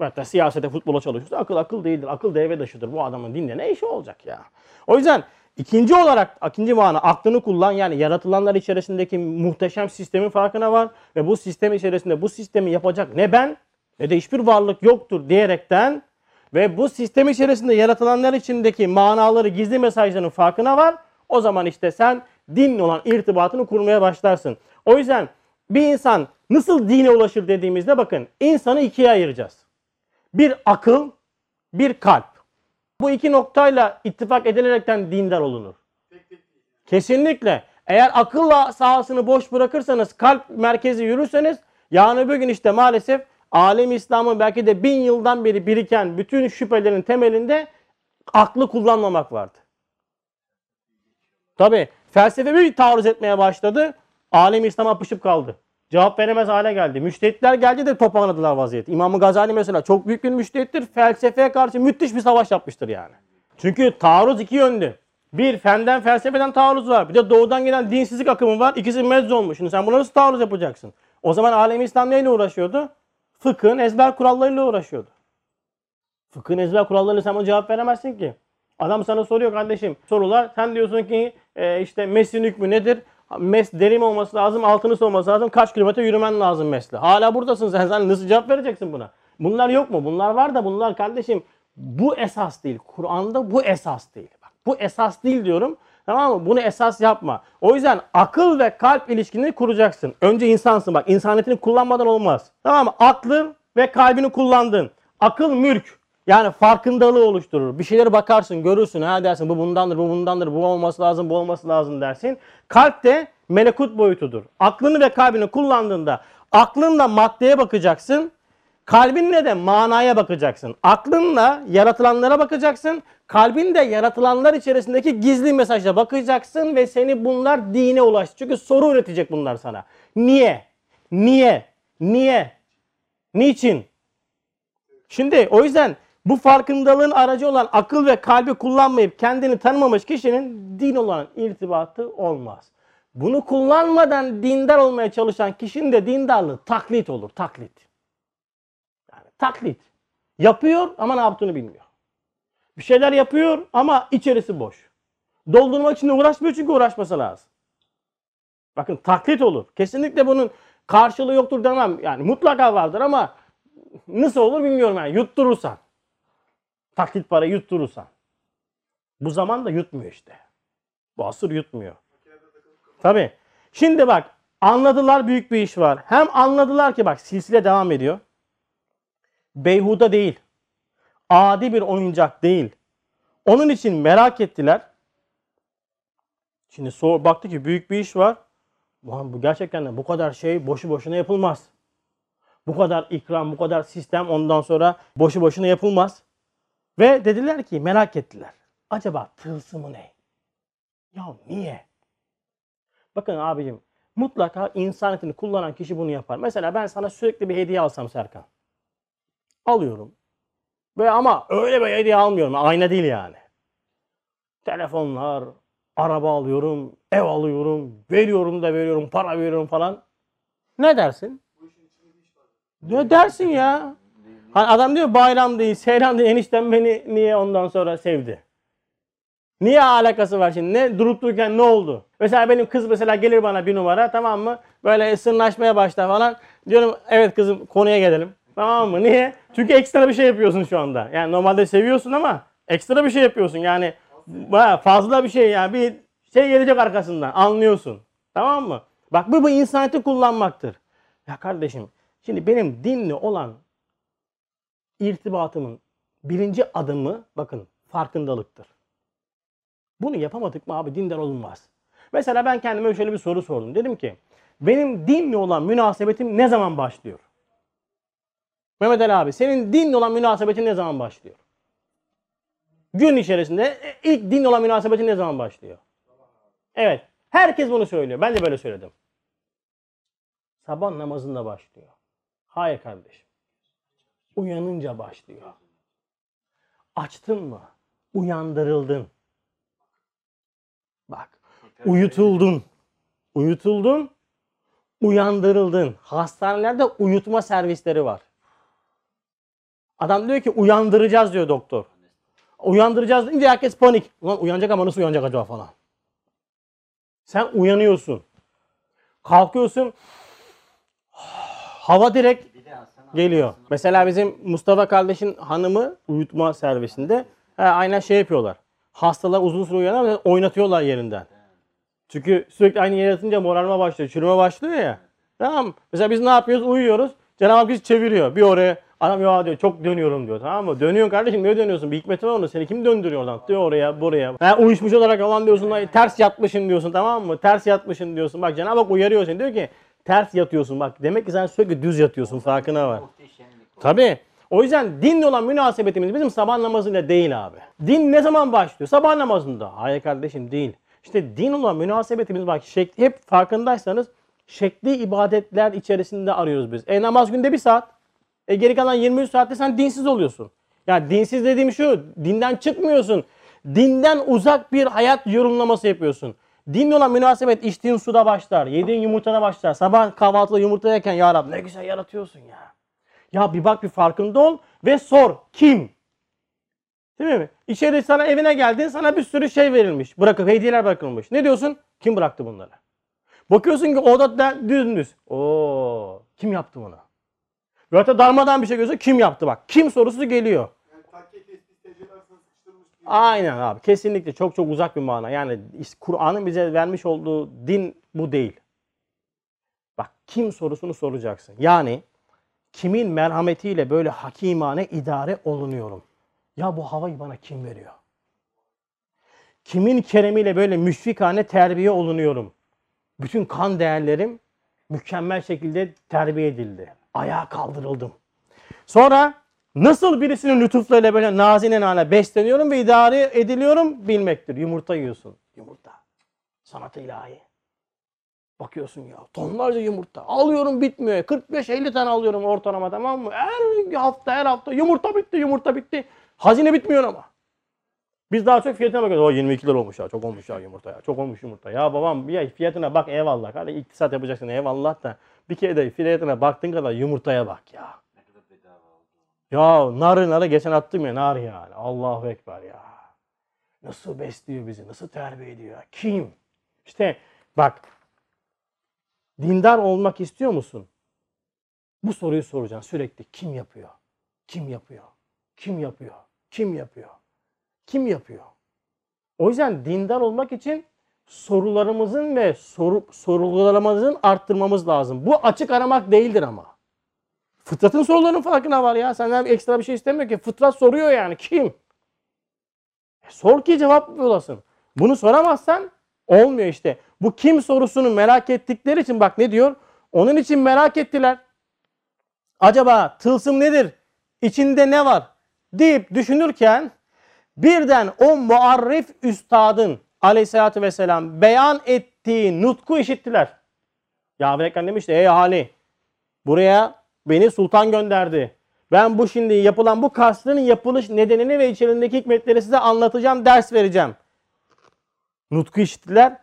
Hatta siyasete, futbola çalışıyorsa akıl değildir. Akıl devre dışıdır. Bu adamın dinde ne işi olacak ya? O yüzden ikinci olarak, ikinci mana aklını kullan, yani yaratılanlar içerisindeki muhteşem sistemin farkına var ve bu sistem içerisinde bu sistemi yapacak ne ben ne de hiçbir varlık yoktur diyerekten ve bu sistem içerisinde yaratılanlar içindeki manaları, gizli mesajların farkına var. O zaman işte sen dinle olan irtibatını kurmaya başlarsın. O yüzden bir insan nasıl dine ulaşır dediğimizde bakın insanı ikiye ayıracağız. Bir akıl, bir kalp. Bu iki noktayla ittifak edilerekten dindar olunur. Kesinlikle. Eğer akılla sahasını boş bırakırsanız, kalp merkezi yürürseniz yarın öbür gün işte maalesef alem İslam'ın belki de 1000 yıldan beri biriken bütün şüphelerin temelinde aklı kullanmamak vardı. Tabi felsefe bir taarruz etmeye başladı. Alem İslam apışıp kaldı. Cevap veremez hale geldi. Müştehitler geldi de toparladılar vaziyeti. İmam-ı Gazali mesela çok büyük bir müştehittir. Felsefeye karşı müthiş bir savaş yapmıştır yani. Çünkü taarruz iki yönlü. Bir, fenden felsefeden taarruz var. Bir de doğudan gelen dinsizlik akımı var. İkisi mezz olmuş. Şimdi sen buna nasıl taarruz yapacaksın? O zaman alem-i İslam neyle uğraşıyordu? Fıkhın ezber kurallarıyla uğraşıyordu. Fıkhın ezber kurallarıyla sen buna cevap veremezsin ki. Adam sana soruyor kardeşim. Sorular. Sen diyorsun ki işte mesin hükmü nedir? Mes derin olması lazım, altınız olması lazım. Kaç kilometre yürümen lazım mesle. Hala buradasın sen. Sen nasıl cevap vereceksin buna? Bunlar yok mu? Bunlar var da bunlar kardeşim bu esas değil. Kur'an'da bu esas değil. Bu esas değil diyorum. Tamam mı? Bunu esas yapma. O yüzden akıl ve kalp ilişkini kuracaksın. Önce insansın bak. İnsaniyetini kullanmadan olmaz. Tamam mı? Aklın ve kalbini kullandın. Akıl mülk. Yani farkındalığı oluşturur. Bir şeylere bakarsın, görürsün. Ha dersin bu bundandır, bu bundandır, bu olması lazım, bu olması lazım dersin. Kalp de melekut boyutudur. Aklını ve kalbini kullandığında aklınla maddeye bakacaksın. Kalbinle de manaya bakacaksın. Aklınla yaratılanlara bakacaksın. Kalbinle yaratılanlar içerisindeki gizli mesajla bakacaksın ve seni bunlar dine ulaştı. Çünkü soru üretecek bunlar sana. Niye? Niye? Niye? Niçin? Şimdi o yüzden bu farkındalığın aracı olan akıl ve kalbi kullanmayıp kendini tanımamış kişinin din olan irtibatı olmaz. Bunu kullanmadan dindar olmaya çalışan kişinin de dindarlığı taklit olur. Taklit. Taklit. Yapıyor ama ne yaptığını bilmiyor. Bir şeyler yapıyor ama içerisi boş. Doldurmak için de uğraşmıyor çünkü uğraşması lazım. Bakın taklit olur. Kesinlikle bunun karşılığı yoktur demem. Yani mutlaka vardır ama nasıl olur bilmiyorum. Yani yutturursan. Taklit parayı yutturursan. Bu zaman da yutmuyor işte. Bu asır yutmuyor. Tabii. Şimdi bak anladılar büyük bir iş var. Hem anladılar ki bak silsile devam ediyor. Beyhuda değil, adi bir oyuncak değil. Onun için merak ettiler. Şimdi baktı ki büyük bir iş var. Bu gerçekten de bu kadar şey boşu boşuna yapılmaz. Bu kadar ikram, bu kadar sistem ondan sonra boşu boşuna yapılmaz. Ve dediler ki merak ettiler. Acaba tılsımı ne? Ya niye? Bakın abicim mutlaka insaniyetini kullanan kişi bunu yapar. Mesela ben sana sürekli bir hediye alsam Serkan. Alıyorum. Ve ama öyle bir hediye almıyorum. Ayna değil yani. Telefonlar, araba alıyorum, ev alıyorum, veriyorum, para veriyorum falan. Ne dersin? Ne dersin ya? Hani adam diyor bayram değil, seyran değil, enişten beni niye ondan sonra sevdi? Niye alakası var şimdi? Ne durup dururken ne oldu? Mesela benim kız mesela gelir bana bir numara tamam mı? Böyle sırnaşmaya başlar falan. Diyorum evet kızım konuya gelelim. Tamam mı? Niye? Çünkü ekstra bir şey yapıyorsun şu anda. Yani normalde seviyorsun ama ekstra bir şey yapıyorsun. Yani fazla bir şey yani bir şey gelecek arkasından. Anlıyorsun. Tamam mı? Bak bu insaniyeti kullanmaktır. Ya kardeşim şimdi benim dinle olan irtibatımın birinci adımı bakın farkındalıktır. Bunu yapamadık mı abi dindar olunmaz. Mesela ben kendime şöyle bir soru sordum. Dedim ki benim dinle olan münasebetim ne zaman başlıyor? Mehmet Ali abi senin dinle olan münasebetin ne zaman başlıyor? Gün içerisinde ilk dinle olan münasebetin ne zaman başlıyor? Evet. Herkes bunu söylüyor. Ben de böyle söyledim. Sabah namazında başlıyor. Hayır kardeşim. Uyanınca başlıyor. Açtın mı? Uyandırıldın. Bak. Uyutuldun. Uyutuldun. Uyandırıldın. Hastanelerde uyutma servisleri var. Adam diyor ki uyandıracağız diyor doktor. Uyandıracağız deyince herkes panik. Ulan uyanacak ama nasıl uyanacak acaba falan. Sen uyanıyorsun. Kalkıyorsun. Hava direkt geliyor. Mesela bizim Mustafa kardeşin hanımı uyutma servisinde aynen şey yapıyorlar. Hastalar uzun süre uyanıyor oynatıyorlar yerinden. Çünkü sürekli aynı yere yatınca morarma başlıyor, çürüme başlıyor ya. Tamam. Mesela biz ne yapıyoruz? Uyuyoruz. Cenab-ı Hak bizi çeviriyor. Bir oraya, anam ya diyor, çok dönüyorum diyor. Tamam mı? Dönüyorsun kardeşim, niye dönüyorsun? Bir hikmeti var onun. Seni kim döndürüyor lan? Diyor oraya, buraya. Ha, uyuşmuş olarak alan diyorsun. Ters yatmışsın diyorsun, tamam mı? Ters yatmışsın diyorsun. Bak Cenab-ı Hak uyarıyor seni. Diyor ki ters yatıyorsun bak. Demek ki sen sürekli düz yatıyorsun. Farkına var. Tabii. O yüzden dinle olan münasebetimiz bizim sabah namazıyla değil abi. Din ne zaman başlıyor? Sabah namazında. Hayır kardeşim değil. İşte din olan münasebetimiz bak şekli, hep farkındaysanız şekli ibadetler içerisinde arıyoruz biz. Namaz günde bir saat. Geri kalan 23 saatte sen dinsiz oluyorsun. Yani dinsiz dediğim şu, dinden çıkmıyorsun. Dinden uzak bir hayat yorumlaması yapıyorsun. Dinle olan münasebet içtiğin suda başlar, yediğin yumurtada başlar. Sabah kahvaltıda yumurta yerken ya Rabbi ne güzel yaratıyorsun ya. Ya bir bak, bir farkında ol ve sor kim? Değil mi? İçeri sana evine geldin, sana bir sürü şey verilmiş. Bırakıp hediyeler bırakılmış. Ne diyorsun? Kim bıraktı bunları? Bakıyorsun ki oda düz. Oo, kim yaptı bunu? Ve hatta darmadan bir şey görüyorsun. Kim yaptı bak? Kim sorusu geliyor. Yani, aynen abi. Kesinlikle çok uzak bir mana. Yani Kur'an'ın bize vermiş olduğu din bu değil. Bak kim sorusunu soracaksın. Yani kimin merhametiyle böyle hakimane idare olunuyorum? Ya bu havayı bana kim veriyor? Kimin keremiyle böyle müşfikane terbiye olunuyorum? Bütün kan değerlerim mükemmel şekilde terbiye edildi. Ayağa kaldırıldım. Sonra nasıl birisinin lütuflarıyla böyle nazinane besleniyorum ve idare ediliyorum bilmektir. Yumurta yiyorsun. Yumurta. Sanat-ı ilahi. Bakıyorsun ya tonlarca yumurta. Alıyorum bitmiyor. 45-50 tane alıyorum ortalama, tamam mı? Her hafta yumurta bitti. Hazine bitmiyor ama. Biz daha çok fiyatına bakıyoruz. O 22 lira olmuş ya. Çok olmuş ya yumurta ya. Çok olmuş yumurta. Ya babam ya fiyatına bak eyvallah. Hadi iktisat yapacaksın eyvallah da. Bir kere de fiyatına baktığın kadar yumurtaya bak ya. Ne kadar bedava oldu. Ya narı geçen attım ya nar yani. Allahu Ekber ya. Nasıl besliyor bizi? Nasıl terbiye ediyor? Kim? İşte bak. Dindar olmak istiyor musun? Bu soruyu soracaksın sürekli. Kim yapıyor? Kim yapıyor? Kim yapıyor? Kim yapıyor? Kim yapıyor? O yüzden dindar olmak için sorularımızın ve sorularımızın arttırmamız lazım. Bu açık aramak değildir ama. Fıtratın sorularının farkına var ya. Senden ekstra bir şey istemiyor ki. Fıtrat soruyor yani. Kim? Sor ki cevap bulasın. Bunu soramazsan olmuyor işte. Bu kim sorusunu merak ettikleri için bak ne diyor? Onun için merak ettiler. Acaba tılsım nedir? İçinde ne var? Deyip düşünürken birden o muarrif üstadın aleyhissalatü vesselam beyan ettiği nutku işittiler. Yâve Ekran demişti ey ahali buraya beni sultan gönderdi. Ben bu şimdi yapılan bu kasrın yapılış nedenini ve içerisindeki hikmetleri size anlatacağım, ders vereceğim. Nutku işittiler.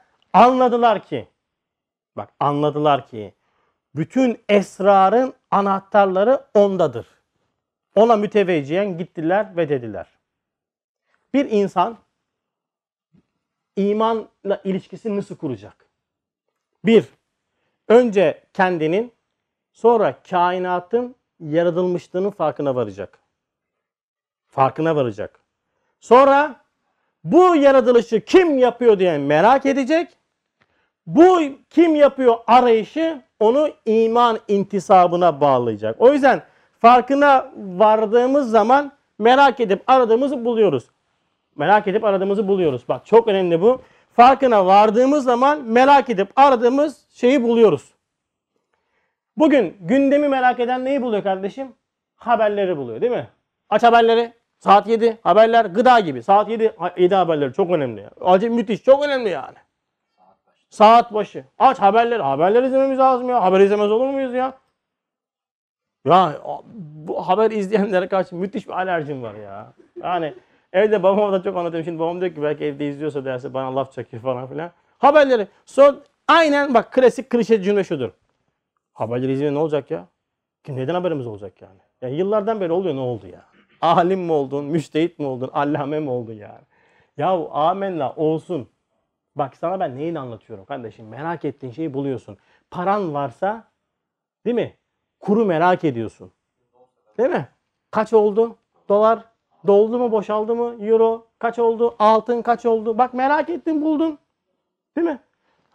Anladılar ki bütün esrarın anahtarları ondadır. Ona müteveccihen gittiler ve dediler. Bir insan imanla ilişkisini nasıl kuracak? Bir, önce kendinin, sonra kainatın yaratılmışlığının farkına varacak. Sonra bu yaratılışı kim yapıyor diye merak edecek. Bu kim yapıyor arayışı onu iman intisabına bağlayacak. O yüzden farkına vardığımız zaman merak edip aradığımızı buluyoruz. Bak çok önemli bu. Farkına vardığımız zaman merak edip aradığımız şeyi buluyoruz. Bugün gündemi merak eden neyi buluyor kardeşim? Haberleri buluyor değil mi? Aç haberleri. Saat 7 haberler gıda gibi. Saat 7 haberleri çok önemli. Acayip müthiş, çok önemli yani. Saat başı. Aç haberleri. Haberleri izlememiz lazım ya. Haber izlemez olur muyuz ya? Ya bu haber izleyenlere karşı müthiş bir alerjim var ya. Yani evde babama da çok anlatıyorum. Şimdi babam diyor ki belki evde izliyorsa derse bana laf çakıyor falan filan. Haberleri. Aynen bak klasik klişe cümle şudur. Haberleri izleyen ne olacak ya? Ki neden haberimiz olacak yani? Yani yıllardan beri oluyor, ne oldu ya? Alim mi oldun? Müçtehit mi oldun? Allame mi oldun yani? Yahu amenna olsun. Bak sana ben neyi anlatıyorum kardeşim? Merak ettiğin şeyi buluyorsun. Paran varsa değil mi? Kuru merak ediyorsun. Değil mi? Kaç oldu? Dolar doldu mu? Boşaldı mı? Euro kaç oldu? Altın kaç oldu? Bak merak ettin buldun. Değil mi?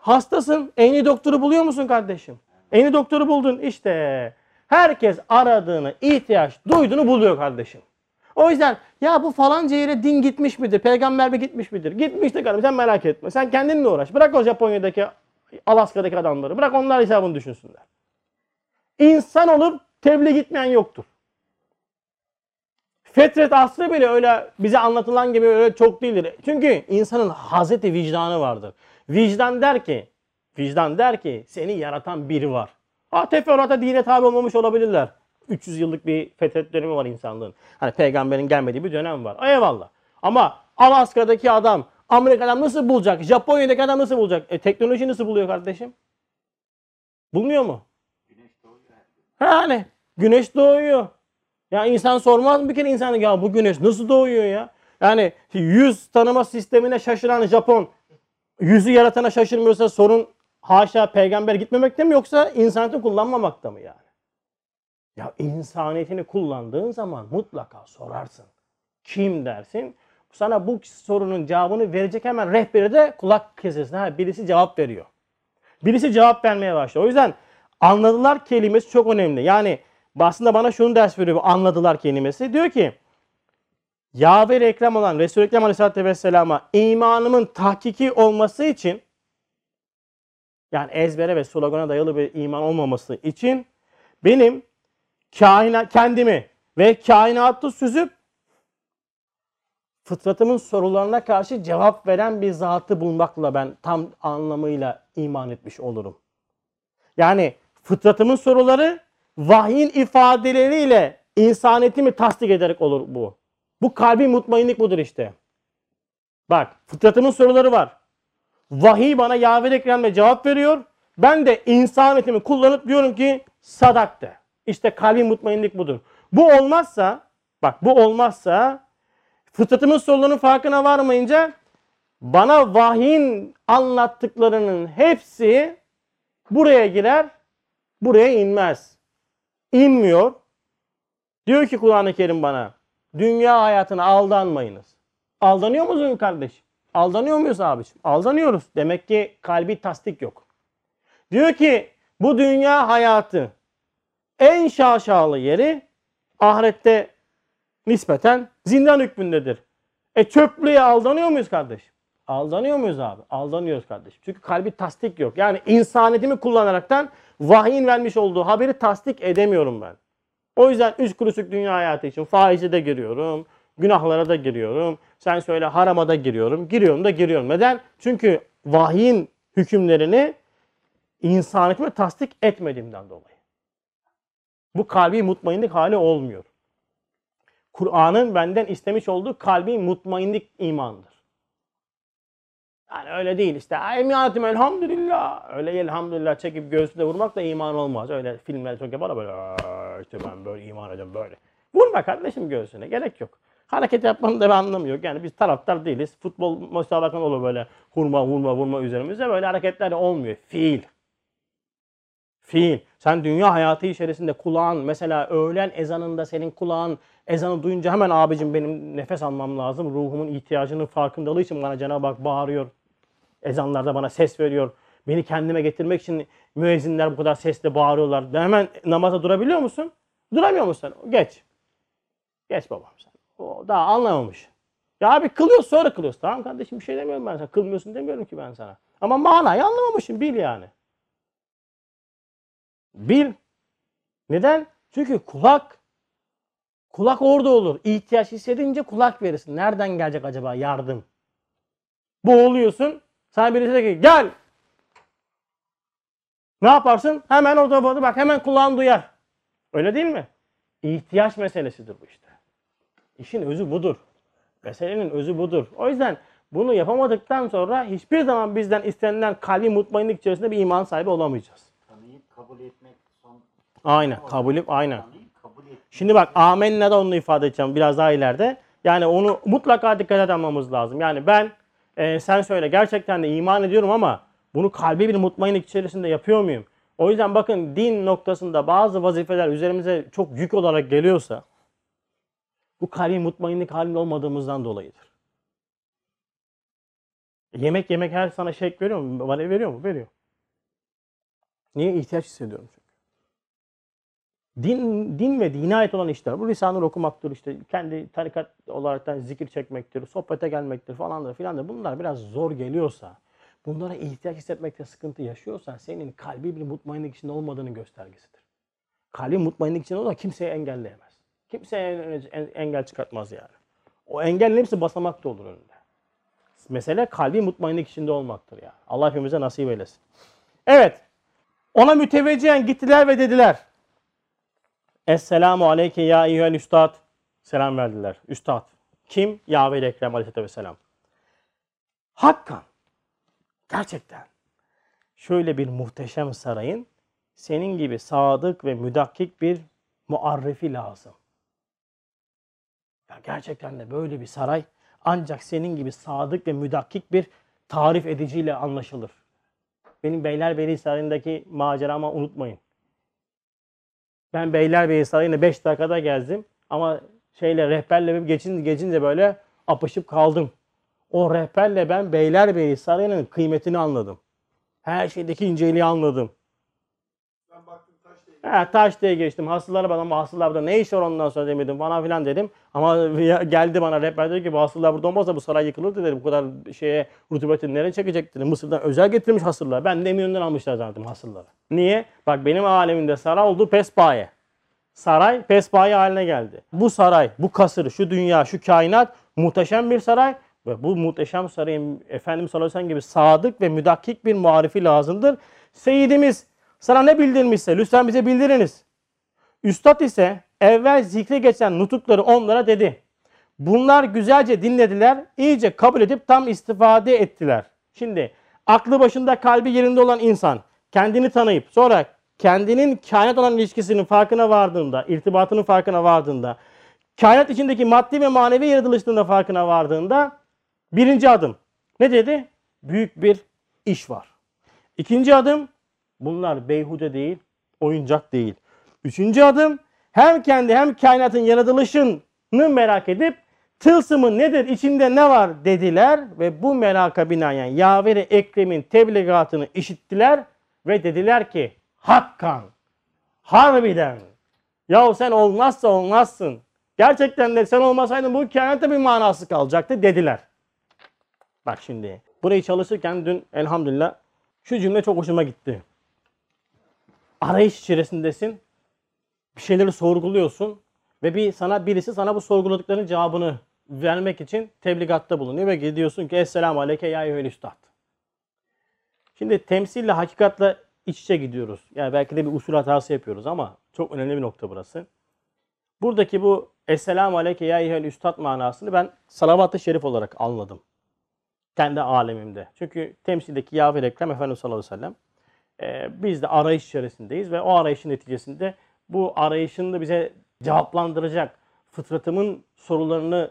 Hastasın, en iyi doktoru buluyor musun kardeşim? En iyi doktoru buldun işte. Herkes aradığını, ihtiyaç duyduğunu buluyor kardeşim. O yüzden ya bu falanca yere din gitmiş midir? Peygamber mi gitmiş midir? Gitmiş de kardeşim, sen merak etme. Sen kendinle uğraş. Bırak o Japonya'daki, Alaska'daki adamları. Bırak onlar hesabını düşünsünler. İnsan olup tebliğ gitmeyen yoktur. Fetret asrı bile öyle bize anlatılan gibi öyle çok değildir. Çünkü insanın hazreti vicdanı vardır. Vicdan der ki seni yaratan biri var. Ha, teferruata dine tabi olmamış olabilirler. 300 yıllık bir fetret dönemi var insanlığın. Hani peygamberin gelmediği bir dönem var. Eyvallah. Ama Alaska'daki adam, Amerika'dan adam nasıl bulacak? Japonya'daki adam nasıl bulacak? Teknoloji nasıl buluyor kardeşim? Bulmuyor mu? Güneş doğuyor. Yani güneş doğuyor. Ya insan sormaz mı bir kere insanı, ya bu güneş nasıl doğuyor ya? Yani yüz tanıma sistemine şaşıran Japon, yüzü yaratana şaşırmıyorsa sorun haşa peygamber gitmemekte mi, yoksa insaniyeti kullanmamakta mı yani? Ya insaniyetini kullandığın zaman mutlaka sorarsın. Kim dersin? Sana bu sorunun cevabını verecek hemen rehberi de kulak kesersin. Ha, birisi cevap veriyor. Birisi cevap vermeye başlıyor. O yüzden anladılar kelimesi çok önemli. Yani aslında bana şunu ders veriyor anladılar kelimesi. Diyor ki Yahve-i Ekrem olan Resul-i Ekrem Aleyhisselatü Vesselam'a imanımın tahkiki olması için, yani ezbere ve slogana dayalı bir iman olmaması için benim kendimi ve kainatı süzüp fıtratımın sorularına karşı cevap veren bir zatı bulmakla ben tam anlamıyla iman etmiş olurum. Yani fıtratımın soruları vahyin ifadeleriyle insaniyetimi tasdik ederek olur bu. Bu kalbi mutmainlik budur işte. Bak, fıtratımın soruları var. Vahiy bana Yahve-i Ekrem'le cevap veriyor. Ben de insaniyetimi kullanıp diyorum ki sadaktı. İşte kalbi mutmainlik budur. Bu olmazsa fıtratımın sorularının farkına varmayınca bana vahyin anlattıklarının hepsi buraya girer, buraya inmez. İnmiyor. Diyor ki Kur'an-ı Kerim bana, dünya hayatına aldanmayınız. Aldanıyor musun kardeş? Aldanıyor muyuz abiciğim? Aldanıyoruz. Demek ki kalbi tasdik yok. Diyor ki bu dünya hayatı en şaşalı yeri ahirette nispeten zindan hükmündedir. Çöplüğe aldanıyor muyuz kardeş? Aldanıyor muyuz abi? Aldanıyoruz kardeş. Çünkü kalbi tasdik yok. Yani insaniyetimi kullanaraktan vahyin vermiş olduğu haberi tasdik edemiyorum ben. O yüzden üç kuruşluk dünya hayatı için faize de giriyorum, günahlara da giriyorum, sen söyle harama da giriyorum. Neden? Çünkü vahyin hükümlerini insaniyetime tasdik etmediğimden dolayı. Bu kalbi mutmainlik hali olmuyor. Kur'an'ın benden istemiş olduğu kalbi mutmainlik imandır. Yani öyle değil işte. Emiyatim elhamdülillah. Öyle elhamdülillah çekip göğsüne vurmak da iman olmaz. Öyle filmler çok yapar böyle. İşte ben böyle iman edeceğim böyle. Vurma kardeşim göğsüne. Gerek yok. Hareket yapmanın da bir anlamı yok. Yani biz taraftar değiliz. Futbol müsabakası olur böyle. Vurma üzerimize. Böyle hareketler de olmuyor. Fiil. Sen dünya hayatı içerisinde kulağın, mesela öğlen ezanında senin kulağın ezanı duyunca hemen abicim benim nefes almam lazım. Ruhumun ihtiyacının farkındalığı için bana Cenab-ı Hak bağırıyor. Ezanlarda bana ses veriyor. Beni kendime getirmek için müezzinler bu kadar sesle bağırıyorlar. Hemen namaza durabiliyor musun? Duramıyor musun? Geç. Geç babam sen. O daha anlamamış. Ya abi kılıyoruz, sonra kılıyoruz. Tamam kardeşim, bir şey demiyorum ben sana. Kılmıyorsun demiyorum ki ben sana. Ama manayı anlamamışım. Bil yani. Bil. Neden? Çünkü kulak orada olur. İhtiyaç hissedince kulak verirsin. Nereden gelecek acaba yardım? Boğuluyorsun. Sana birisi de ki gel. Ne yaparsın? Hemen orada bak, hemen kulağın duyar. Öyle değil mi? İhtiyaç meselesidir bu işte. İşin özü budur. Meselenin özü budur. O yüzden bunu yapamadıktan sonra hiçbir zaman bizden istenilen kalbi mutmainlik içerisinde bir iman sahibi olamayacağız. Tanıyıp kabul etmek son. Aynen. Kabul. Şimdi bak, amenna da onu ifade edeceğim biraz daha ileride. Yani onu mutlaka dikkat etmemiz lazım. Yani ben sen söyle gerçekten de iman ediyorum ama bunu kalbi bir mutmainlik içerisinde yapıyor muyum? O yüzden bakın, din noktasında bazı vazifeler üzerimize çok yük olarak geliyorsa bu kalbi mutmainlik halinde olmadığımızdan dolayıdır. Yemek yemek her sana şek veriyor mu? Bana veriyor mu? Veriyor. Niye? İhtiyaç hissediyorum çünkü. Din ve dine ait olan işler. Bu lisanı okumaktır, işte kendi tarikat olaraktan zikir çekmektir, sohbete gelmektir falandır filandır. Bunlar biraz zor geliyorsa, bunlara ihtiyaç hissetmekte sıkıntı yaşıyorsan senin kalbi bir mutmainlik içinde olmadığının göstergesidir. Kalbi mutmainlik içinde olsa kimseye engelleyemez. Kimseye engel çıkartmaz yani. O engelin hepsi basamak da olur önünde. Mesele kalbi mutmainlik içinde olmaktır yani. Allah hepimize nasip eylesin. Evet. Ona müteveccihen gittiler ve dediler: Esselamu aleyke ya eyyühen üstad. Selam verdiler. Üstad. Kim? Yahve-i Ekrem aleyhissalatü vesselam. Hakkan. Gerçekten. Şöyle bir muhteşem sarayın senin gibi sadık ve müdakkik bir muarrifi lazım. Ya gerçekten de böyle bir saray ancak senin gibi sadık ve müdakkik bir tarif ediciyle anlaşılır. Benim Beylerbeyi Sarayı'ndaki maceramı unutmayın. Ben Beylerbeyi Sarayı'nda 5 dakikada gezdim ama rehberle geçince böyle apışıp kaldım. O rehberle ben Beylerbeyi Sarayı'nın kıymetini anladım. Her şeydeki inceliği anladım. Ben baktım taş diye geçtim. Taş diye geçtim. Hasıllara bana hasıllar burada ne iş var ondan sonra demedim falan filan dedim. Ama geldi bana rehber dedi ki bu hasıllar burada olmazsa bu saray yıkılırdı dedi. Bu kadar rutubetini nereye çekecek dedi. Mısır'dan özel getirmiş hasıllar. Ben de Eminönü'nden almışlar zannettim hasılları. Niye? Bak benim alemimde saray oldu pespaye. Saray pespaye haline geldi. Bu saray, bu kasır, şu dünya, şu kainat muhteşem bir saray. Ve bu muhteşem sarayın Efendimiz sallallahu aleyhi ve sellem gibi sadık ve müdakkik bir muarifi lazımdır. Seyyidimiz sana ne bildirmişse lütfen bize bildiriniz. Üstad ise evvel zikre geçen nutukları onlara dedi. Bunlar güzelce dinlediler, iyice kabul edip tam istifade ettiler. Şimdi aklı başında kalbi yerinde olan insan kendini tanıyıp sonra kendinin kainat olan ilişkisinin farkına vardığında, irtibatının farkına vardığında, kainat içindeki maddi ve manevi yaratılışının farkına vardığında birinci adım ne dedi? Büyük bir iş var. İkinci adım bunlar beyhude değil, oyuncak değil. Üçüncü adım hem kendi hem kainatın yaratılışını merak edip tılsımı nedir, içinde ne var dediler ve bu meraka binaen Yahve-i Ekrem'in tebligatını işittiler ve dediler ki hakkan, harbiden yahu sen olmazsa olmazsın. Gerçekten de sen olmasaydın bu kainata bir manası kalacaktı dediler. Bak şimdi burayı çalışırken dün elhamdülillah şu cümle çok hoşuma gitti. Arayış içerisindesin, bir şeyleri sorguluyorsun ve birisi sana bu sorguladıklarının cevabını vermek için tebligatta bulunuyor ve gidiyorsun ki Esselamu aleyke ya eyyühel üstad. Şimdi temsille hakikatle iç içe gidiyoruz. Yani belki de bir usul hatası yapıyoruz ama çok önemli bir nokta burası. Buradaki bu Esselamu aleyke ya eyyühel üstad manasını ben salavat-ı şerif olarak anladım. Kendi alemimde. Çünkü temsildeki Yahve-i Ekrem Efendimiz sallallahu aleyhi ve sellem biz de arayış içerisindeyiz ve o arayışın neticesinde bu arayışını da bize cevaplandıracak, fıtratımın sorularını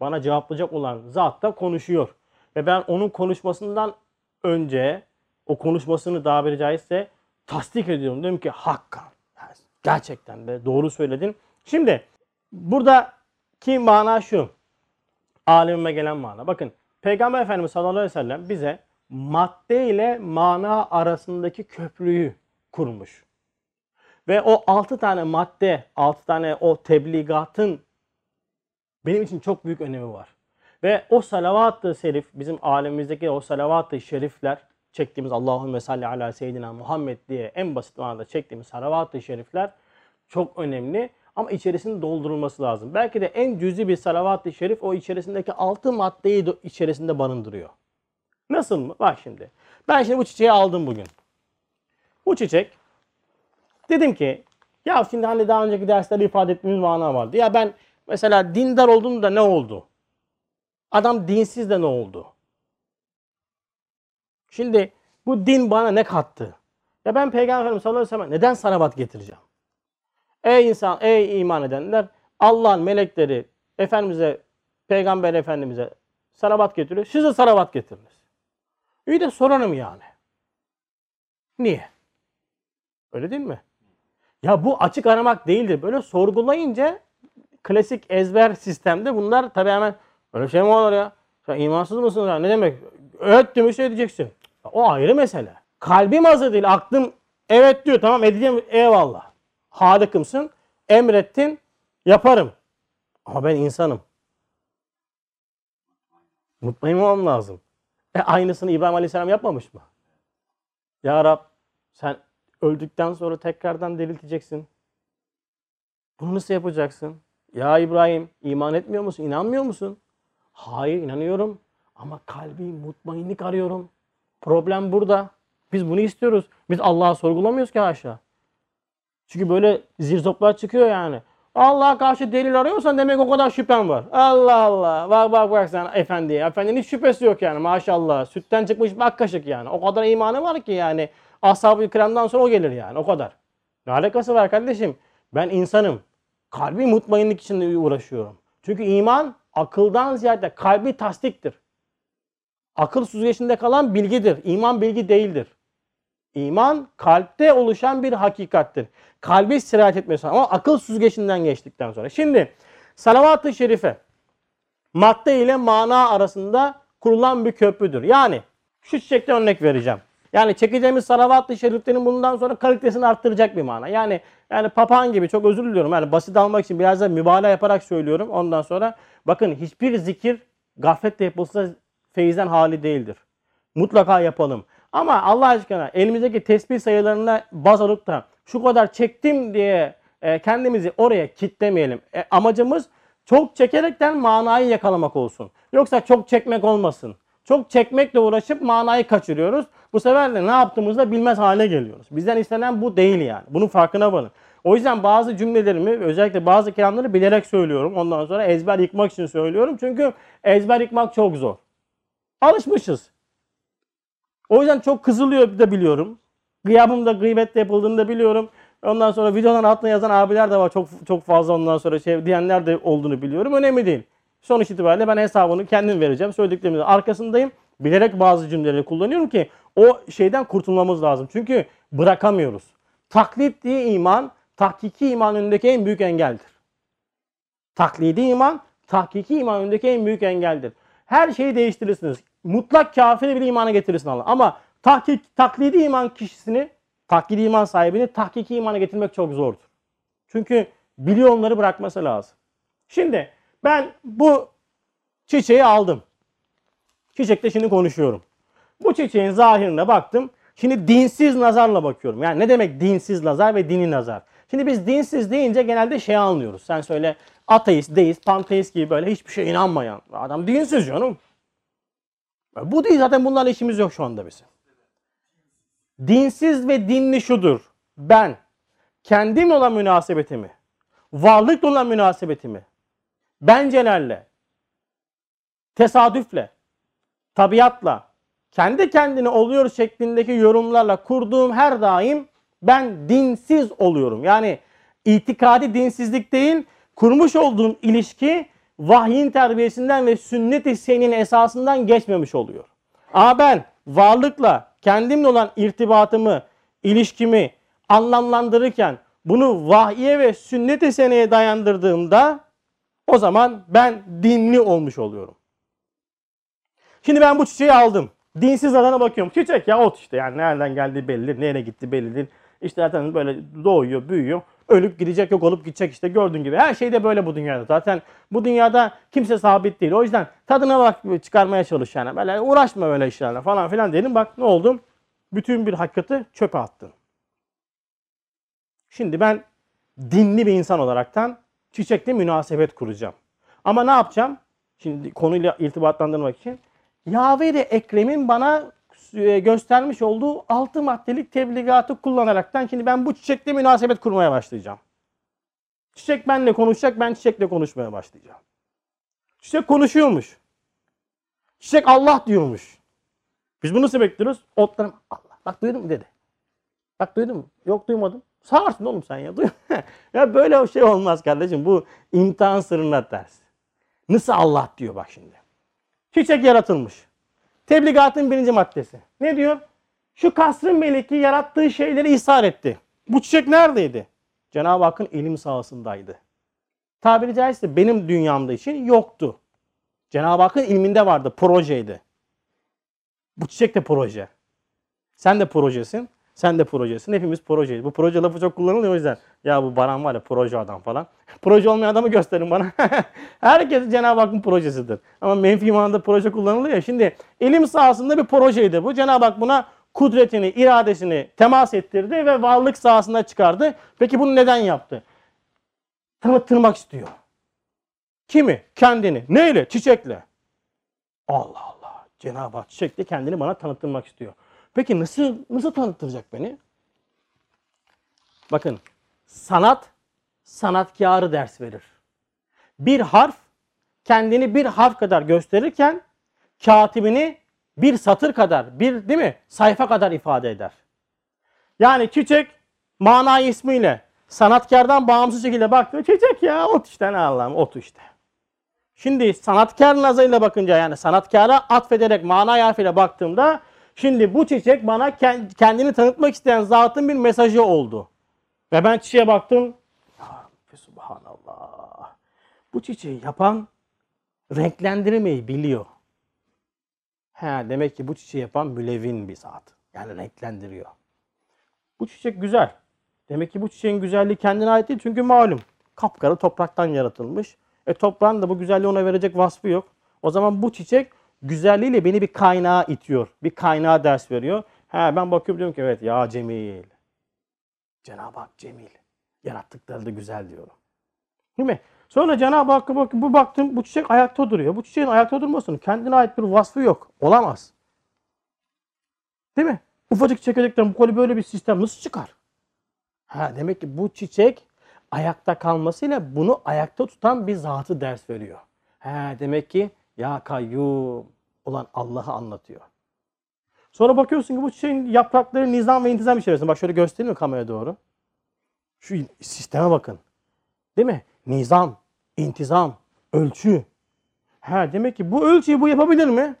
bana cevaplayacak olan zat da konuşuyor. Ve ben onun konuşmasından önce o konuşmasını tabiri caizse tasdik ediyorum. Diyorum ki hakka. Yani gerçekten de doğru söyledin. Şimdi buradaki mana şu. Alemime gelen mana. Bakın. Peygamber Efendimiz sallallahu aleyhi ve sellem bize madde ile mana arasındaki köprüyü kurmuş. Ve o 6 tane madde, 6 tane o tebligatın benim için çok büyük önemi var. Ve o salavat-ı şerif, bizim alemimizdeki o salavat-ı şerifler, çektiğimiz Allahümme salli ala seyyidina Muhammed diye en basit manada çektiğimiz salavat-ı şerifler çok önemli. Ama içerisinin doldurulması lazım. Belki de en cüzi bir salavat-ı şerif o içerisindeki 6 maddeyi içerisinde barındırıyor. Nasıl mı? Bak şimdi. Ben şimdi bu çiçeği aldım bugün. Bu çiçek dedim ki ya şimdi hani daha önceki derslerde ifade ettiğimiz mana vardı. Ya ben mesela dindar oldum da ne oldu? Adam dinsiz de ne oldu? Şimdi bu din bana ne kattı? Ya ben Peygamber Efendimiz sallallahu aleyhi ve sellem neden salavat getireceğim? Ey insan, ey iman edenler, Allah'ın melekleri Efendimiz'e, Peygamber Efendimiz'e salavat getiriyor. Siz de salavat getiriniz. İyi de sorarım yani. Niye? Öyle değil mi? Ya bu açık aramak değildir. Böyle sorgulayınca klasik ezber sistemde bunlar tabii hemen öyle şey mi olur ya? Sen imansız mısınız? Ya? Ne demek? evet demiş edeceksin. O ayrı mesele. Kalbim hazır değil, aklım evet diyor, tamam edeceğim, eyvallah. Halıkımsın, emrettin, yaparım. Ama ben insanım. Mutmain olmam lazım. Aynısını İbrahim Aleyhisselam yapmamış mı? Ya Rab, sen öldükten sonra tekrardan dirilteceksin. Bunu nasıl yapacaksın? Ya İbrahim, iman etmiyor musun? İnanmıyor musun? Hayır, inanıyorum. Ama kalbi mutmainlik arıyorum. Problem burada. Biz bunu istiyoruz. Biz Allah'ı sorgulamıyoruz ki haşa. Çünkü böyle zirzoplar çıkıyor yani. Allah'a karşı delil arıyorsan demek o kadar şüphen var. Allah Allah. Bak bak bak sen efendiye. Efendinin hiç şüphesi yok yani maşallah. Sütten çıkmış bak kaşık yani. O kadar imanı var ki yani. Ashab-ı kiramdan sonra o gelir yani. O kadar. Ne alakası var kardeşim? Ben insanım. Kalbi mutmainlik için uğraşıyorum. Çünkü iman akıldan ziyade kalbi tasdiktir. Akıl süzgeçinde kalan bilgidir. İman bilgi değildir. İman kalpte oluşan bir hakikattir. Kalbi sirayet etmesi ama akıl süzgeçinden geçtikten sonra. Şimdi salavat-ı şerife madde ile mana arasında kurulan bir köprüdür. Yani şu çiçekten örnek vereceğim. Yani çekeceğimiz salavat-ı şeriflerin bundan sonra kalitesini arttıracak bir mana. Yani papağan gibi, çok özür diliyorum. Yani basit almak için biraz da mübalağa yaparak söylüyorum. Ondan sonra bakın hiçbir zikir gafletle yapılsa feyizden hali değildir. Mutlaka yapalım. Ama Allah aşkına elimizdeki tesbih sayılarına baz alıp da şu kadar çektim diye kendimizi oraya kitlemeyelim. Amacımız çok çekerekten manayı yakalamak olsun. Yoksa çok çekmek olmasın. Çok çekmekle uğraşıp manayı kaçırıyoruz. Bu sefer de ne yaptığımızda bilmez hale geliyoruz. Bizden istenen bu değil yani. Bunun farkına varın. O yüzden bazı cümlelerimi, özellikle bazı kelamları bilerek söylüyorum. Ondan sonra ezber yıkmak için söylüyorum. Çünkü ezber yıkmak çok zor. Alışmışız. O yüzden çok kızılıyor da biliyorum. Gıyabımda, gıybetle yapıldığını da biliyorum. Ondan sonra videoların altına yazan abiler de var. Çok çok fazla ondan sonra şey diyenler de olduğunu biliyorum. Önemli değil. Sonuç itibariyle ben hesabını kendim vereceğim. Söylediklerimizin arkasındayım. Bilerek bazı cümleleri kullanıyorum ki o şeyden kurtulmamız lazım. Çünkü bırakamıyoruz. Taklidi iman, tahkiki iman önündeki en büyük engeldir. Taklidi iman, tahkiki iman önündeki en büyük engeldir. Her şeyi değiştirirsiniz. Mutlak kafiri bile imana getirirsin Allah. Ama taklidi iman kişisini, taklidi iman sahibini tahkiki imana getirmek çok zordur. Çünkü biliyor onları bırakması lazım. Şimdi ben bu çiçeği aldım. Çiçekte şimdi konuşuyorum. Bu çiçeğin zahirine baktım. Şimdi dinsiz nazarla bakıyorum. Yani ne demek dinsiz nazar ve dini nazar? Şimdi biz dinsiz deyince genelde şey anlıyoruz. Sen söyle ateist, deist, panteist gibi böyle hiçbir şeye inanmayan adam dinsiz canım. Bu değil zaten, bunlarla işimiz yok şu anda bizim. Dinsiz ve dinli şudur. Ben kendimle olan münasebetimi, varlıkla olan münasebetimi, bencelerle, tesadüfle, tabiatla, kendi kendine oluyor şeklindeki yorumlarla kurduğum her daim ben dinsiz oluyorum. Yani itikadi dinsizlik değil, kurmuş olduğum ilişki vahyin terbiyesinden ve sünnet-i seninin esasından geçmemiş oluyor. Ama ben varlıkla kendimle olan irtibatımı, ilişkimi anlamlandırırken bunu vahye ve sünnet-i seneye dayandırdığımda o zaman ben dinli olmuş oluyorum. Şimdi ben bu çiçeği aldım. Dinsiz adana bakıyorum. Çiçek ya ot işte. Yani nereden geldiği bellidir. Nereye gitti bellidir. İşte zaten böyle doğuyor, büyüyor. Ölüp gidecek, yok olup gidecek işte. Gördüğün gibi. Her şey de böyle bu dünyada. Zaten bu dünyada kimse sabit değil. O yüzden tadına bak, çıkarmaya çalış yani. Böyle uğraşma böyle işlerle falan filan dedim. Bak ne oldu? Bütün bir hakikati çöpe attım. Şimdi ben dinli bir insan olaraktan çiçekle münasebet kuracağım. Ama ne yapacağım? Şimdi konuyla irtibatlandırmak için. Yaveri Ekrem'in bana göstermiş olduğu 6 maddelik tebligatı kullanaraktan şimdi ben bu çiçekle münasebet kurmaya başlayacağım. Çiçek benimle konuşacak, ben çiçekle konuşmaya başlayacağım. Çiçek konuşuyormuş. Çiçek Allah diyormuş. Biz bunu nasıl bekliyoruz? Otlarım Allah. Bak duydun mu dedi. Bak duydun mu? Yok duymadım. Sağırsın oğlum sen ya. Ya böyle şey olmaz kardeşim. Bu imtihan sırrına ters. Nasıl Allah diyor bak şimdi. Çiçek yaratılmış. Tebligatın 1. maddesi. Ne diyor? Şu kasrın meleki yarattığı şeyleri ishar etti. Bu çiçek neredeydi? Cenab-ı Hakk'ın ilim sahasındaydı. Tabiri caizse benim dünyamda için yoktu. Cenab-ı Hakk'ın ilminde vardı, projeydi. Bu çiçek de proje. Sen de projesin. Sen de projesin. Hepimiz projeyiz. Bu proje lafı çok kullanılıyor o yüzden. Ya bu Baran var ya proje adam falan. Proje olmayan adamı gösterin bana. Herkes Cenab-ı Hakk'ın projesidir. Ama menfi manada proje kullanılıyor ya. Şimdi ilim sahasında bir projeydi bu. Cenab-ı Hak buna kudretini, iradesini temas ettirdi ve varlık sahasına çıkardı. Peki bunu neden yaptı? Tanıttırmak istiyor. Kimi? Kendini. Neyle? Çiçekle. Allah Allah. Cenab-ı Hak çiçekle kendini bana tanıttırmak istiyor. Peki nasıl tanıttıracak beni? Bakın, sanat, sanatkarı ders verir. Bir harf, kendini bir harf kadar gösterirken, katibini bir satır kadar, bir değil mi? Sayfa kadar ifade eder. Yani çiçek, manayı ismiyle, sanatkardan bağımsız şekilde baktığında, çiçek ya, ot işte, ne Allah'ım, ot işte. Şimdi sanatkar nazarıyla bakınca, yani sanatkara atfederek, manayı harfiyle baktığımda, şimdi bu çiçek bana kendini tanıtmak isteyen zatın bir mesajı oldu. Ve ben çiçeğe baktım. Ya Rabbi Subhanallah. Bu çiçeği yapan renklendirmeyi biliyor. Demek ki bu çiçeği yapan mülevin bir zat. Yani renklendiriyor. Bu çiçek güzel. Demek ki bu çiçeğin güzelliği kendine ait değil. Çünkü malum kapkara topraktan yaratılmış. Toprağın da bu güzelliği ona verecek vasfı yok. O zaman bu çiçek güzelliğiyle beni bir kaynağa itiyor. Bir kaynağa ders veriyor. Ben bakıyorum diyorum ki evet ya Cemil. Cenab-ı Hak Cemil. Yarattıkları da güzel diyorum. Değil mi? Sonra Cenab-ı Hakk'a baktım bu çiçek ayakta duruyor. Bu çiçeğin ayakta durmasının kendine ait bir vasfı yok. Olamaz. Değil mi? Ufacık çekecekten bu koli böyle bir sistem nasıl çıkar? Demek ki bu çiçek ayakta kalmasıyla bunu ayakta tutan bir zatı ders veriyor. Demek ki ya kayyum olan Allah'ı anlatıyor. Sonra bakıyorsun ki bu çiçeğin yaprakları nizam ve intizam içerisinde. Bak şöyle göstereyim mi kameraya doğru? Şu sisteme bakın. Değil mi? Nizam, intizam, ölçü. Demek ki bu ölçüyü bu yapabilir mi?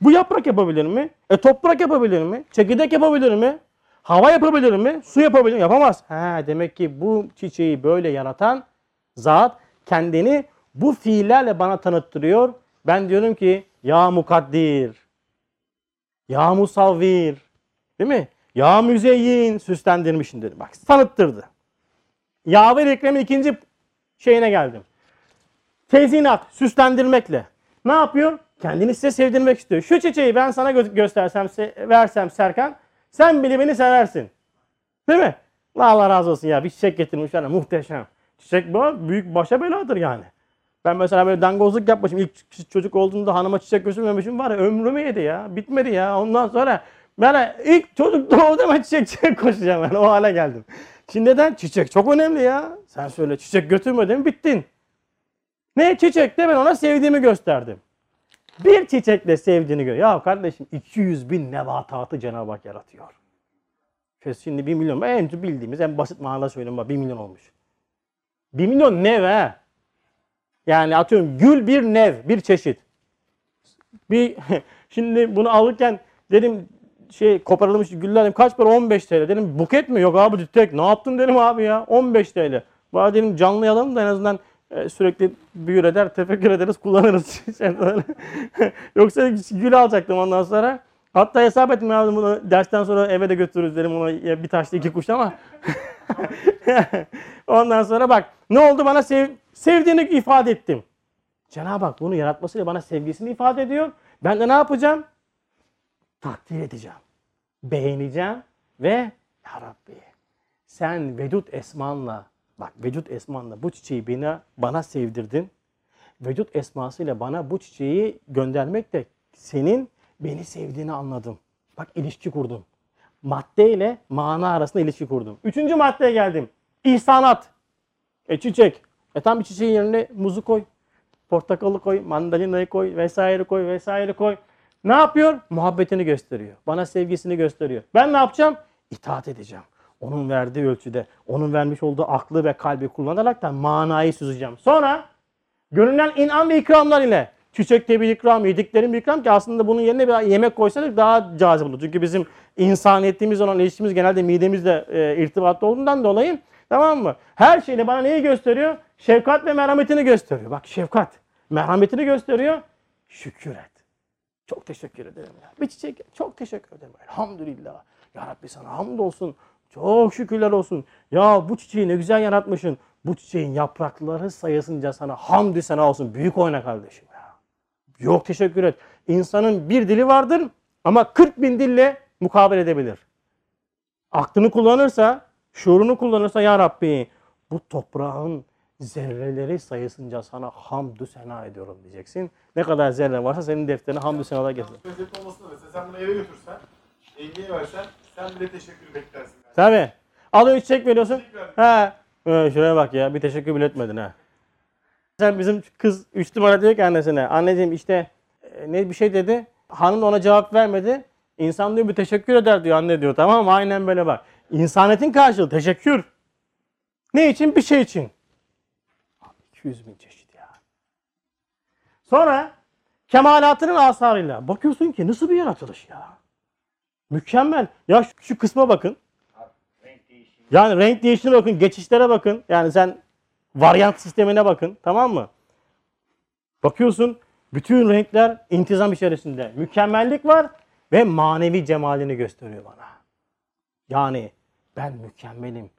Bu yaprak yapabilir mi? Toprak yapabilir mi? Çekirdek yapabilir mi? Hava yapabilir mi? Su yapabilir mi? Yapamaz. Demek ki bu çiçeği böyle yaratan zat kendini bu fiillerle bana tanıttırıyor. Ben diyorum ki ya mukaddir, ya musavvir, değil mi? Ya müzeyyin, süslendirmişim dedim. Bak tanıttırdı. Yaver Ekrem'in ikinci şeyine geldim. Tezinat, süslendirmekle. Ne yapıyor? Kendini size sevdirmek istiyor. Şu çiçeği ben sana göstersem, versem Serkan, sen bile beni seversin. Değil mi? Allah razı olsun ya bir çiçek getirmişler yani, muhteşem. Çiçek bu büyük başa beladır yani. Ben mesela böyle dangozluk yapmışım. İlk çocuk olduğumda hanıma çiçek götürmemişim var ya ömrümü yedi ya. Bitmedi ya. Ondan sonra ben ilk çocuk doğdu ama çiçekçiye koşacağım ben. O hale geldim. Şimdi neden? Çiçek çok önemli ya. Sen söyle çiçek götürmedin mi bittin. Ne çiçekle ben ona sevdiğimi gösterdim. Bir çiçekle sevdiğini gör. Ya kardeşim 200.000 nebatatı Cenab-ı Hak yaratıyor. Şimdi 1 milyon en bildiğimiz en basit manada söyleyeyim 1 milyon olmuş. 1 milyon ne be? Yani atıyorum gül bir nev, bir çeşit. Şimdi bunu alırken dedim koparılmış güller dedim, kaç para? 15 TL. Dedim buket mi? Yok abi tek. Ne yaptın dedim abi ya? 15 TL. Bari dedim canlayalım da en azından sürekli büyür eder, tefekkür ederiz, kullanırız. Yoksa gül alacaktım ondan sonra. Hatta hesap ettim abi bunu dersten sonra eve de götürürüz dedim ona bir taşla iki kuş ama. Ondan sonra bak ne oldu bana sevdiğini ifade ettim. Cenab-ı Hak bunu yaratmasıyla bana sevgisini ifade ediyor. Ben de ne yapacağım? Takdir edeceğim. Beğeneceğim ve ya Rabbi sen Vedud esmanla bu çiçeği bana sevdirdin. Vedud esmasıyla bana bu çiçeği göndermek de senin beni sevdiğini anladım. Bak ilişki kurdum. Madde ile mana arasında ilişki kurdum. 3. maddeye geldim. İhsanat. Çiçek. Tam bir çiçeğin yerine muzu koy. Portakalı koy. Mandalinayı koy. Vesaire koy. Ne yapıyor? Muhabbetini gösteriyor. Bana sevgisini gösteriyor. Ben ne yapacağım? İtaat edeceğim. Onun verdiği ölçüde. Onun vermiş olduğu aklı ve kalbi kullanarak da manayı süzeceğim. Sonra görünen inan ve ikramlar ile. Çiçekte bir ikram, yediklerim bir ikram ki aslında bunun yerine bir yemek koysaydık daha cazip olur. Çünkü bizim insaniyetimiz olan ilişkimiz genelde midemizle irtibatlı olduğundan dolayı tamam mı? Her şeyle bana neyi gösteriyor? Şefkat ve merhametini gösteriyor. Bak şefkat, merhametini gösteriyor. Şükür et. Çok teşekkür ederim ya. Bir çiçek, çok teşekkür ederim. Elhamdülillah. Ya Rabbi sana hamdolsun. Çok şükürler olsun. Ya bu çiçeği ne güzel yaratmışsın. Bu çiçeğin yaprakları sayısınca sana hamdü sena olsun. Büyük oyna kardeşim ya. Yok teşekkür et. İnsanın bir dili vardır ama 40.000 dille mukabele edebilir. Aklını kullanırsa, şuurunu kullanırsa ya Rabbi bu toprağın zerreleri sayısınca sana hamdü sena ediyorum diyeceksin. Ne kadar zerre varsa senin defterine hamdü senalar getirecek. Özet olmasına versen, sen bunu eve götürsen, evliye versen sen bile teşekkür beklersin. Yani. Tabii. Al üç çek veriyorsun. He. Şuraya bak ya, bir teşekkür bile etmedin ha. Sen bizim kız 3 numara diyor ki annesine, anneciğim işte ne bir şey dedi, hanım da ona cevap vermedi. İnsan diyor bir teşekkür eder diyor anne diyor, tamam mı? Aynen böyle bak. İnsanetin karşılığı teşekkür. Ne için? Bir şey için. 200.000 çeşit ya. Sonra kemalatının asarıyla bakıyorsun ki nasıl bir yaratılış ya. Mükemmel. Ya şu kısma bakın. Yani renk değişimine bakın, geçişlere bakın. Yani sen varyant sistemine bakın, tamam mı? Bakıyorsun bütün renkler intizam içerisinde. Mükemmellik var ve manevi cemalini gösteriyor bana. Yani ben mükemmelim,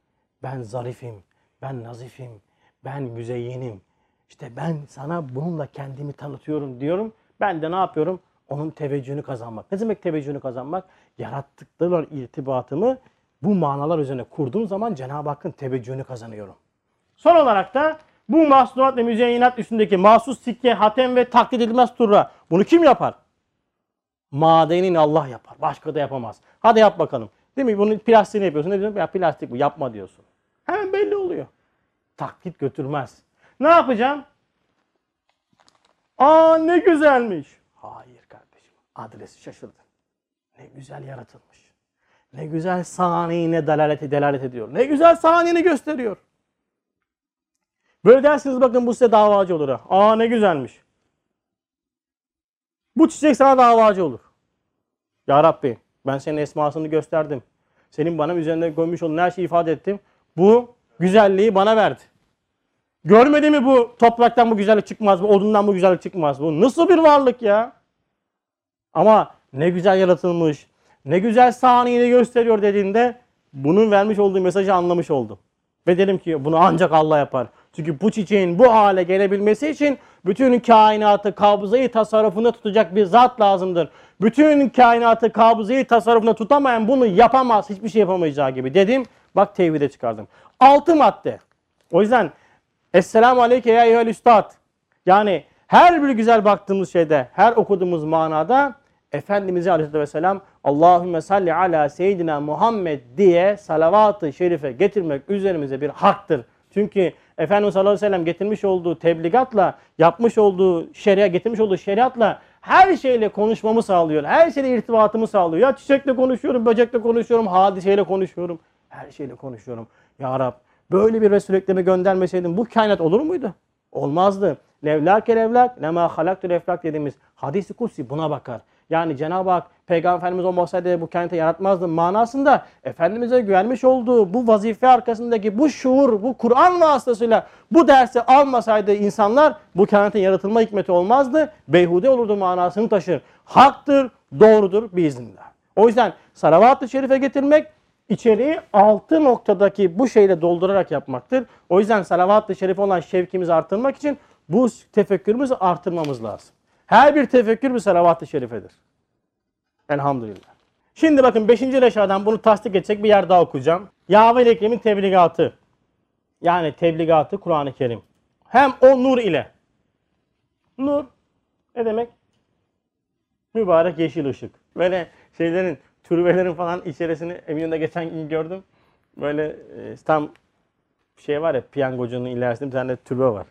ben zarifim, ben nazifim, ben müzeyyinim. İşte ben sana bununla kendimi tanıtıyorum diyorum. Ben de ne yapıyorum? Onun teveccühünü kazanmak. Ne demek teveccühünü kazanmak? Yarattıklarla irtibatımı bu manalar üzerine kurduğum zaman Cenab-ı Hakk'ın teveccühünü kazanıyorum. Son olarak da bu masnuat ve müzeyyinat üstündeki mahsus sikke, hatem ve taklit edilmez turra. Bunu kim yapar? Madenin Allah yapar. Başka da yapamaz. Hadi yap bakalım. Değil mi? Bunun plastiğini yapıyorsun. Ne diyorsun? Ya plastik bu. Yapma diyorsun. Hemen belli oluyor. Taklit götürmez. Ne yapacağım? Aa ne güzelmiş. Hayır kardeşim. Adresi şaşırdın. Ne güzel yaratılmış. Ne güzel saniyine delalet ediyor. Ne güzel saniyini gösteriyor. Böyle dersiniz bakın bu size davacı olur ha. Aa ne güzelmiş. Bu çiçek sana davacı olur. Ya Rabbi ben senin esmasını gösterdim. Senin bana üzerinde koymuş olduğun her şeyi ifade ettim. Bu güzelliği bana verdi. Görmedi mi bu topraktan bu güzellik çıkmaz, bu odundan bu güzellik çıkmaz. Bu nasıl bir varlık ya? Ama ne güzel yaratılmış. Ne güzel saniyini gösteriyor dediğinde bunun vermiş olduğu mesajı anlamış oldum. Ve dedim ki bunu ancak Allah yapar. Çünkü bu çiçeğin bu hale gelebilmesi için bütün kainatı kabzayı tasarrufunda tutacak bir zat lazımdır. Bütün kainatı kabzayı tasarrufunda tutamayan bunu yapamaz. Hiçbir şey yapamayacağı gibi dedim. Bak tevhide çıkardım. 6 madde. O yüzden Esselamu Aleyke ya eyyühel üstad. Yani her bir güzel baktığımız şeyde, her okuduğumuz manada Efendimiz Aleyhisselatü Vesselam Allahümme salli ala seyyidina Muhammed diye salavat-ı şerife getirmek üzerimize bir haktır. Çünkü Efendimiz Aleyhisselatü Vesselam getirmiş olduğu tebligatla, yapmış olduğu şeriat, getirmiş olduğu şeriatla her şeyle konuşmamı sağlıyor. Her şeyle irtibatımı sağlıyor. Ya çiçekle konuşuyorum, böcekle konuşuyorum, hadiseyle konuşuyorum. Her şeyle konuşuyorum. Ya Rab böyle bir Resul-i Ekrem'i göndermeseydin bu kainat olur muydu? Olmazdı. Levlâke levlâk, lemâ halaktü leflâk dediğimiz hadis-i kutsi buna bakar. Yani Cenab-ı Hak Peygamber Efendimiz olmasaydı bu kainatı yaratmazdı manasında Efendimiz'e güvenmiş olduğu bu vazife arkasındaki bu şuur, bu Kur'an vasıtasıyla bu dersi almasaydı insanlar bu kainatın yaratılma hikmeti olmazdı. Beyhude olurdu manasını taşır. Haktır, doğrudur biiznillah. O yüzden salavat-ı şerife getirmek içeriği 6 noktadaki bu şeyle doldurarak yapmaktır. O yüzden salavat-ı şerife olan şevkimizi artırmak için bu tefekkürümüzü artırmamız lazım. Her bir tefekkür bir salavat-ı şerifedir. Elhamdülillah. Şimdi bakın 5. reşadan bunu tasdik edecek bir yer daha okuyacağım. Yâvel-i Ekrem'in tebligatı. Yani tebligatı Kur'an-ı Kerim. Hem o nur ile. Nur ne demek? Mübarek yeşil ışık. Böyle şeylerin, türbelerin falan içerisini Eminönü'nde geçen gün gördüm. Böyle tam şey var ya piyangocunun ilerisinde bir tane türbe var.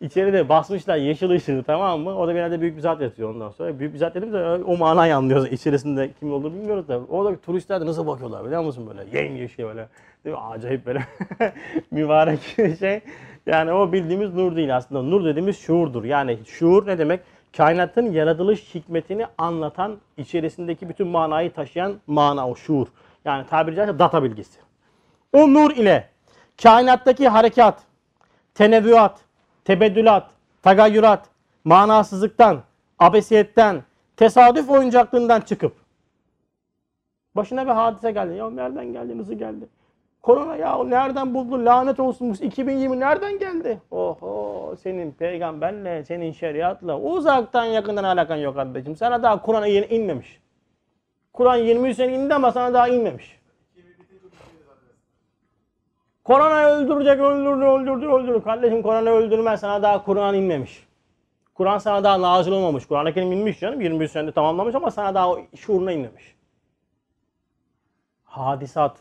İçeride basmışlar yeşil ışığı, tamam mı? O da genelde büyük bir zat yatıyor ondan sonra. Büyük bir zat dedim de o manayı anlıyoruz. İçerisinde kim olduğunu bilmiyoruz da. Orada turistler de nasıl bakıyorlar biliyor musun böyle? Yemyeşil böyle. Değil mi? Acayip böyle mübarek şey. Yani o bildiğimiz nur değil aslında. Nur dediğimiz şuurdur. Yani şuur ne demek? Kainatın yaratılış hikmetini anlatan, içerisindeki bütün manayı taşıyan mana o şuur. Yani tabiri caizse data bilgisi. O nur ile kainattaki harekat, tenevvüat, tebeddülat, tagayyurat, manasızlıktan, abesiyetten, tesadüf oyuncaklığından çıkıp başına bir hadise geldi. Ya nereden geldi, nasıl geldi? Korona ya nereden buldu, lanet olsun 2020 nereden geldi? Oho, senin peygamberle, senin şeriatla uzaktan yakından alakan yok kardeşim. Sana daha Kur'an'a inmemiş. Kur'an 23 sene indi ama sana daha inmemiş. Korona'yı öldürecek, öldürdü. Kardeşim Korona'yı öldürmez, sana daha Kur'an inmemiş. Kur'an sana daha nazil olmamış. Kur'an-ı Kerim inmiş canım, 23 senede tamamlamış ama sana daha şuuruna inmemiş. Hadisat,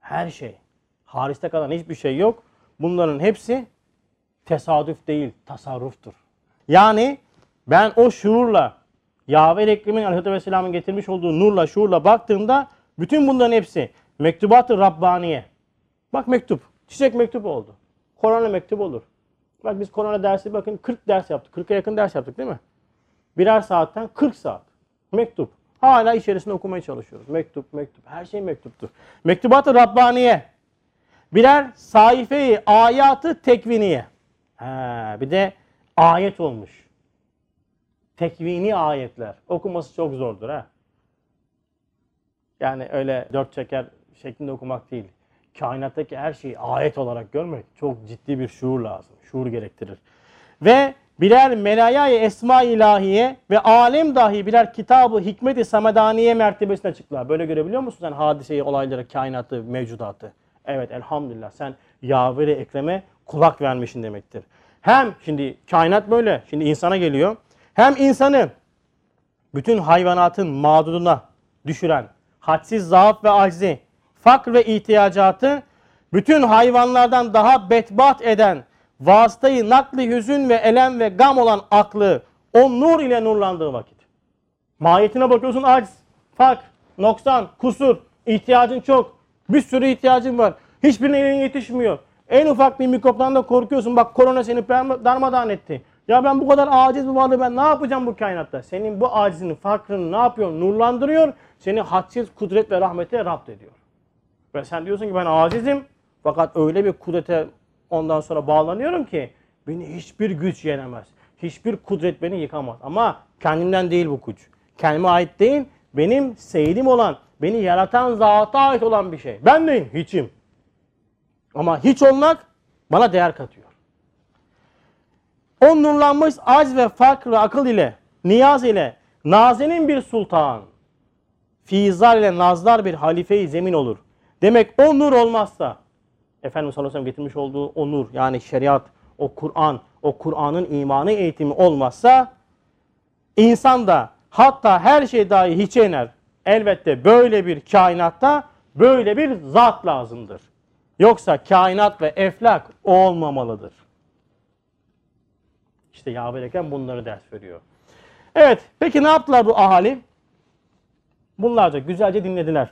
her şey, hariçte kalan hiçbir şey yok. Bunların hepsi tesadüf değil, tasarruftur. Yani ben o şuurla, Yahve-i Ekrim'in Aleyhisselatü Vesselam'ın getirmiş olduğu nurla, şuurla baktığımda bütün bunların hepsi mektubat-ı Rabbaniye. Bak mektup, çiçek mektup oldu. Korona mektup olur. Bak biz korona dersi bakın 40 ders yaptık. 40'a yakın ders yaptık değil mi? Birer saatten 40 saat. Mektup. Hala içerisinde okumaya çalışıyoruz. Mektup. Her şey mektuptur. Mektubat-ı Rabbaniye. Birer sayfeyi, ayatı tekviniye. Bir de ayet olmuş. Tekvini ayetler. Okuması çok zordur ha. Yani öyle dört çeker şeklinde okumak değil. Kainattaki her şeyi ayet olarak görmek çok ciddi bir şuur lazım. Şuur gerektirir. Ve birer melayayı esma ilahiye ve alem dahi birer kitabı hikmeti samedaniye mertebesine çıktılar. Böyle görebiliyor musun sen hadiseyi, olayları, kainatı, mevcudatı? Evet, elhamdülillah sen Yahve-i Ekrem'e kulak vermişsin demektir. Hem şimdi kainat böyle, şimdi insana geliyor. Hem insanı bütün hayvanatın mağduduna düşüren hadsiz zaaf ve aczi, fakr ve ihtiyacatı bütün hayvanlardan daha bedbaht eden, vasıtayı nakli hüzün ve elem ve gam olan aklı o nur ile nurlandığı vakit. Mahiyetine bakıyorsun, aciz, fakr, noksan, kusur, ihtiyacın çok, bir sürü ihtiyacın var. Hiçbirine elin yetişmiyor. En ufak bir mikroptan da korkuyorsun. Bak korona seni darmadağın etti. Ya ben bu kadar aciz bir varlığı ben ne yapacağım bu kainatta? Senin bu acizini, fakrını ne yapıyor? Nurlandırıyor. Seni hadsiz kudret ve rahmete rapt ediyor. Ve sen diyorsun ki ben acizim fakat öyle bir kudrete ondan sonra bağlanıyorum ki beni hiçbir güç yenemez. Hiçbir kudret beni yıkamaz. Ama kendimden değil bu güç. Kendime ait değil. Benim seyidim olan, beni yaratan zata ait olan bir şey. Ben neyim? Hiçim. Ama hiç olmak bana değer katıyor. O nurlanmış acz ve fakr ve akıl ile, niyaz ile nazenin bir sultan, fizar ile nazlar bir halife-i zemin olur. Demek o nur olmazsa, Efendimiz sallallahu aleyhi ve sellem getirmiş olduğu o nur, yani şeriat, o Kur'an, o Kur'an'ın imanı eğitimi olmazsa, insan da hatta her şey dahi hiçe iner. Elbette böyle bir kainatta böyle bir zat lazımdır. Yoksa kainat ve eflak olmamalıdır. İşte Yahve Ekrem bunları ders veriyor. Evet, peki ne yaptılar bu ahali? Bunlarca güzelce dinlediler.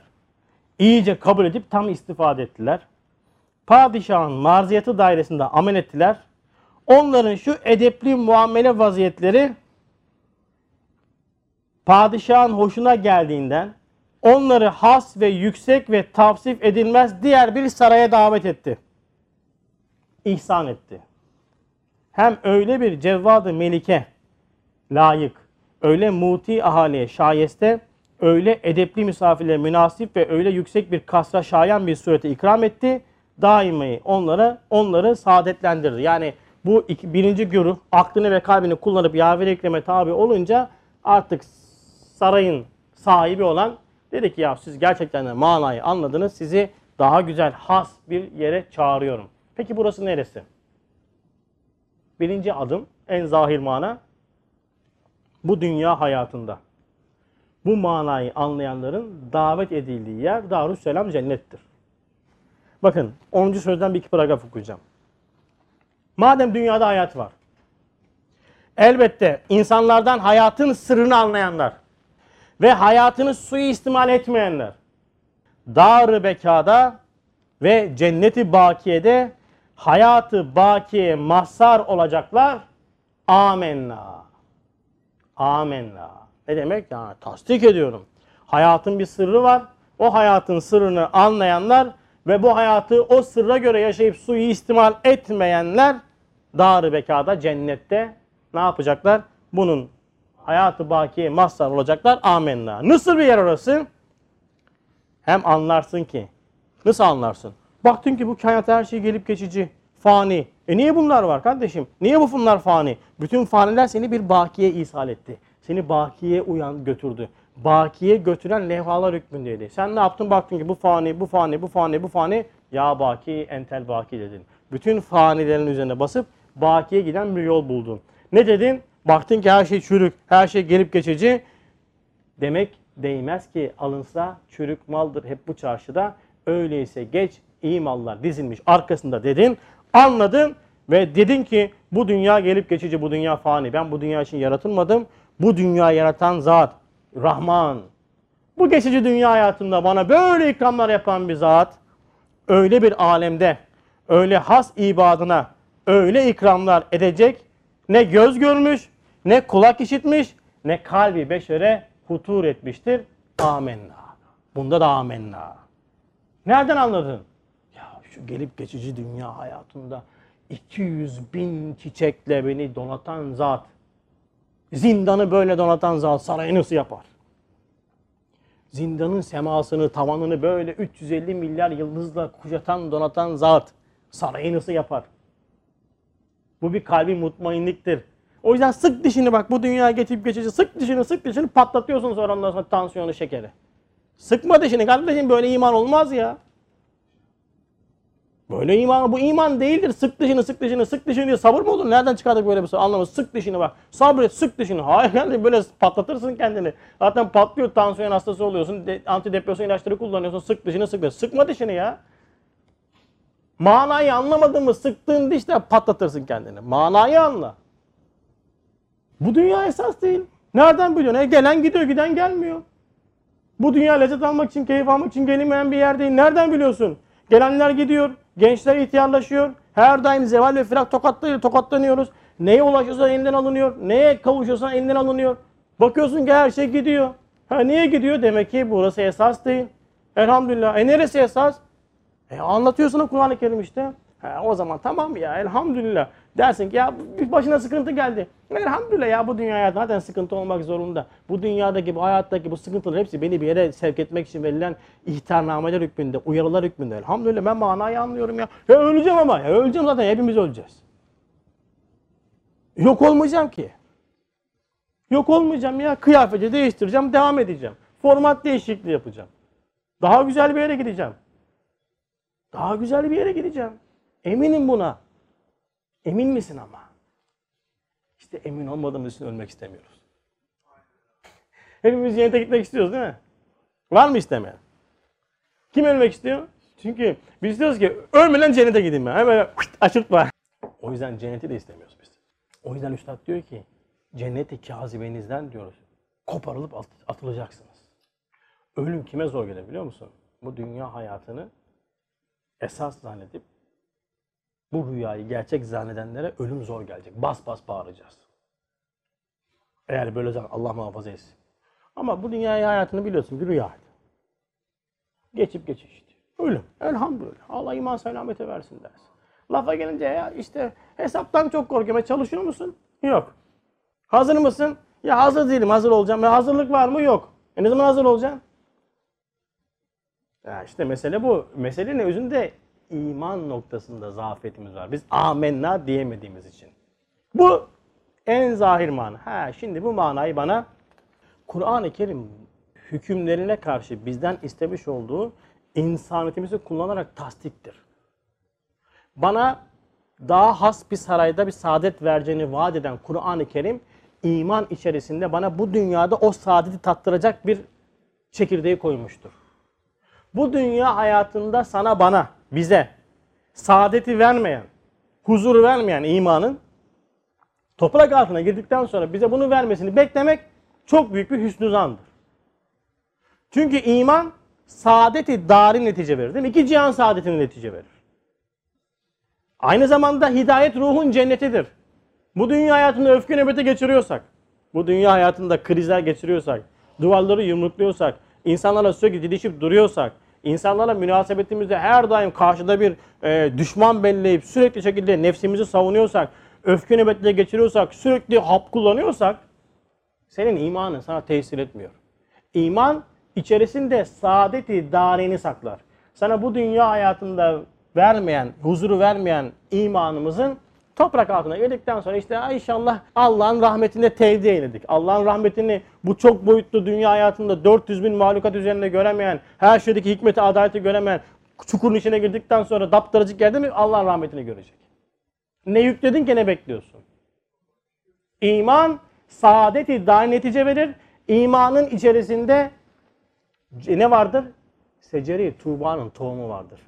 İyice kabul edip tam istifade ettiler. Padişahın marziyatı dairesinde amel ettiler. Onların şu edepli muamele vaziyetleri padişahın hoşuna geldiğinden onları has ve yüksek ve tavsif edilmez diğer bir saraya davet etti. İhsan etti. Hem öyle bir cevvadı melike layık, öyle muti ahaliye şayeste, öyle edepli misafirlere münasip ve öyle yüksek bir kasra şayan bir surete ikram etti. Daimi onları saadetlendirdi. Yani bu birinci güruh aklını ve kalbini kullanıp Yahve-i Ekrem'e tabi olunca artık sarayın sahibi olan dedi ki ya siz gerçekten de manayı anladınız. Sizi daha güzel has bir yere çağırıyorum. Peki burası neresi? Birinci adım en zahir mana bu dünya hayatında. Bu manayı anlayanların davet edildiği yer Darüsselam cennettir. Bakın 10. sözden bir iki paragraf okuyacağım. Madem dünyada hayat var. Elbette insanlardan hayatın sırrını anlayanlar ve hayatını suiistimal etmeyenler dar-ı bekada ve cenneti bakiyede hayatı bakiye mahsar olacaklar. Amenna. Amenna. Ne demek? Yani tasdik ediyorum. Hayatın bir sırrı var. O hayatın sırrını anlayanlar ve bu hayatı o sırra göre yaşayıp suiistimal etmeyenler dar-ı bekada, cennette ne yapacaklar? Bunun hayatı bakiye mazhar olacaklar. Amenna. Nasıl bir yer orası? Hem anlarsın ki. Nasıl anlarsın? Baktın ki bu kainatta her şey gelip geçici, fani. Niye bunlar var kardeşim? Niye bu bunlar fani? Bütün faniler seni bir bakiye ishal etti. Seni bakiye götürdü. Bakiye götüren levhalar hükmündeydi. Sen ne yaptın? Baktın ki bu fani, bu fani, bu fani, bu fani. Ya baki, entel baki dedin. Bütün fanilerin üzerine basıp bakiye giden bir yol buldun. Ne dedin? Baktın ki her şey çürük, her şey gelip geçici. Demek değmez ki alınsa çürük maldır hep bu çarşıda. Öyleyse geç iyi mallar dizilmiş arkasında dedin. Anladın ve dedin ki bu dünya gelip geçici, bu dünya fani. Ben bu dünya için yaratılmadım. Bu dünya yaratan zat Rahman. Bu geçici dünya hayatında bana böyle ikramlar yapan bir zat, öyle bir alemde, öyle has ibadına öyle ikramlar edecek, ne göz görmüş, ne kulak işitmiş, ne kalbi beşere hutur etmiştir. Amenna. Bunda da amenna. Nereden anladın? Ya şu gelip geçici dünya hayatında 200.000 çiçekle beni donatan zat, zindanı böyle donatan zat sarayı nasıl yapar? Zindanın semasını, tavanını böyle 350 milyar yıldızla kuşatan, donatan zat sarayı nasıl yapar? Bu bir kalbi mutmainliktir. O yüzden sık dişini, bak bu dünya geçip geçici, sık dişini patlatıyorsun, sonra ondan sonra tansiyonu, şekeri. Sıkma dişini kardeşim, böyle iman olmaz ya. Böyle iman, bu iman değildir. Sık dişini diye sabır mı olur? Nereden çıkardık böyle bir şey? Anlamaz. Sık dişini bak. Sabret, sık dişini. Hayır kardeşim, böyle patlatırsın kendini. Zaten patlıyor, tansiyon hastası oluyorsun. Antidepresan ilaçları kullanıyorsun. Sık dişini. Sıkma dişini ya. Manayı anlamadın mı? Sıktığın dişle patlatırsın kendini. Manayı anla. Bu dünya esas değil. Nereden biliyorsun? Gelen gidiyor, giden gelmiyor. Bu dünya lezzet almak için, keyif almak için gelinmeyen bir yer değil. Nereden biliyorsun? Gelenler gidiyor. Gençler ihtiyarlaşıyor. Her daim zeval ve firak tokatlanıyoruz. Neye ulaşıyorsan elinden alınıyor. Neye kavuşuyorsan elinden alınıyor. Bakıyorsun ki her şey gidiyor. Ha, niye gidiyor? Demek ki burası esas değil. Elhamdülillah. Neresi esas? Anlatıyorsun Kur'an-ı Kerim işte. O zaman tamam ya, elhamdülillah. Dersin ki ya başına sıkıntı geldi. Elhamdülillah ya, bu dünyaya zaten sıkıntı olmak zorunda. Bu dünyadaki, bu hayattaki bu sıkıntıların hepsi beni bir yere sevk etmek için verilen ihtarnameler hükmünde, uyarılar hükmünde. Elhamdülillah ben manayı anlıyorum ya. Öleceğim ama. Öleceğim zaten, hepimiz öleceğiz. Yok olmayacağım ki. Yok olmayacağım ya. Kıyafeti değiştireceğim, devam edeceğim. Format değişikliği yapacağım. Daha güzel bir yere gideceğim. Daha güzel bir yere gideceğim. Eminim buna. Emin misin ama? İşte emin olmadığımız için ölmek istemiyoruz. Hepimiz cennete gitmek istiyoruz değil mi? Var mı istemeyen? Kim ölmek istiyor? Çünkü biz diyoruz ki ölmeden cennete gideyim ben. Hemen açırtma. O yüzden cenneti de istemiyoruz biz. O yüzden Üstad diyor ki cenneti kazibenizden diyoruz koparılıp atılacaksınız. Ölüm kime zor gelir biliyor musun? Bu dünya hayatını esas zannedip bu rüyayı gerçek zannedenlere ölüm zor gelecek. Bas bas bağıracağız. Eğer böyle Allah muhafaza etsin. Ama bu dünyayı, hayatını biliyorsun, bir rüyaydı. Geçip geçişti. Ölüm. Elhamdülillah. Allah iman selamete versin dersin. Lafa gelince ya işte hesaptan çok korkuyorum. Çalışıyor musun? Yok. Hazır mısın? Ya hazır değilim. Hazır olacağım. Ya hazırlık var mı? Yok. Ne zaman hazır olacaksın? Ya işte mesele bu. Meselenin özünde iman noktasında zafiyetimiz var. Biz amenna diyemediğimiz için. Bu en zahir mana. Şimdi bu manayı bana Kur'an-ı Kerim hükümlerine karşı bizden istemiş olduğu insaniyetimizi kullanarak tasdiktir. Bana daha has bir sarayda bir saadet vereceğini vaat eden Kur'an-ı Kerim iman içerisinde bana bu dünyada o saadeti tattıracak bir çekirdeği koymuştur. Bu dünya hayatında sana, bana, bize saadeti vermeyen, huzuru vermeyen imanın toprak altına girdikten sonra bize bunu vermesini beklemek çok büyük bir hüsnü zandır. Çünkü iman saadeti darin netice verir değil mi? İki cihan saadetini netice verir. Aynı zamanda hidayet ruhun cennetidir. Bu dünya hayatında öfke nöbeti geçiriyorsak, bu dünya hayatında krizler geçiriyorsak, duvarları yumrukluyorsak, İnsanlarla sürekli didişip duruyorsak, insanlarla münasebetimizde her daim karşıda bir düşman belleyip sürekli şekilde nefsimizi savunuyorsak, öfke nöbetleri geçiriyorsak, sürekli hap kullanıyorsak, senin imanın sana tesir etmiyor. İman içerisinde saadeti dareni saklar. Sana bu dünya hayatında vermeyen, huzuru vermeyen imanımızın toprak altına girdikten sonra işte inşallah Allah'ın rahmetinde tevdi eyledik. Allah'ın rahmetini bu çok boyutlu dünya hayatında 400 bin mahlukat üzerinde göremeyen, her şeydeki hikmeti, adaleti göremeyen, çukurun içine girdikten sonra daptıracık yerde mi Allah'ın rahmetini görecek? Ne yükledin ki, ne bekliyorsun? İman saadeti daim netice verir. İmanın içerisinde ne vardır? Seceri, Tuğba'nın tohumu vardır.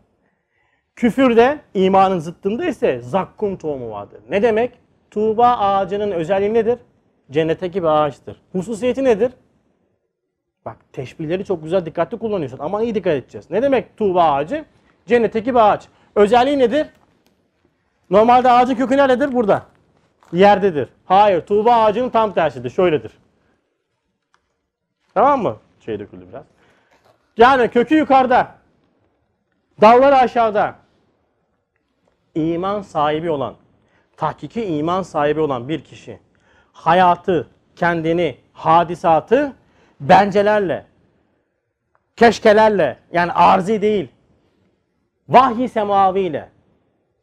Küfürde, imanın zıttında ise zakkum tohumu vardır. Ne demek? Tuğba ağacının özelliği nedir? Cennetteki bir ağaçtır. Hususiyeti nedir? Bak, teşbihleri çok güzel, dikkatli kullanıyorsun. Ama iyi dikkat edeceğiz. Ne demek Tuğba ağacı? Cennetteki bir ağaç. Özelliği nedir? Normalde ağacın kökü nerededir? Burada. Yerdedir. Hayır, Tuğba ağacının tam tersidir. Şöyledir. Tamam mı? Şey döküldü biraz. Yani kökü yukarıda. Dalları aşağıda. İman sahibi olan, tahkiki iman sahibi olan bir kişi hayatı, kendini, hadisatı bencelerle, keşkelerle, yani arzi değil, vahyi semaviyle,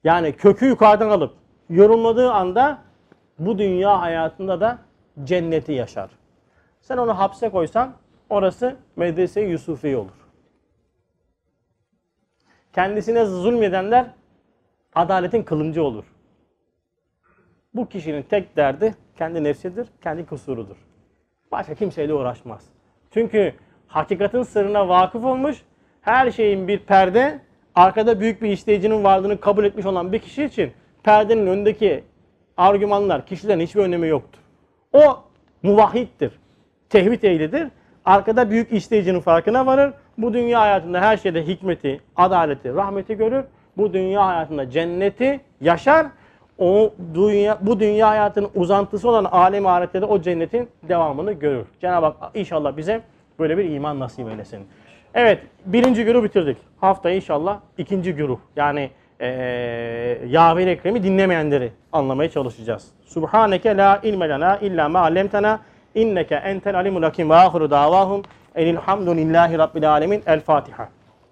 yani kökü yukarıdan alıp yorumladığı anda bu dünya hayatında da cenneti yaşar. Sen onu hapse koysan orası medrese-i Yusufi olur. Kendisine zulmedenler adaletin kılıncı olur. Bu kişinin tek derdi kendi nefsidir, kendi kusurudur. Başka kimseyle uğraşmaz. Çünkü hakikatin sırrına vakıf olmuş, her şeyin bir perde, arkada büyük bir işleyicinin varlığını kabul etmiş olan bir kişi için perdenin önündeki argümanlar, kişilerin hiçbir önemi yoktur. O muvahhittir, tevhid ehlidir. Arkada büyük işleyicinin farkına varır. Bu dünya hayatında her şeyde hikmeti, adaleti, rahmeti görür. Bu dünya hayatında cenneti yaşar. Bu dünya hayatının uzantısı olan alem-i ahirette de o cennetin devamını görür. Cenab-ı Hak inşallah bize böyle bir iman nasip eylesin. Evet, birinci güruh bitirdik. Haftaya inşallah ikinci güruh, yani Yâver-i Ekrem'i dinlemeyenleri anlamaya çalışacağız. Subhaneke la ilme lena illa ma allemtena inneke entel alimul hakim ve ahiru davahum enilhamdülillahi rabbil alemin. El Fatiha.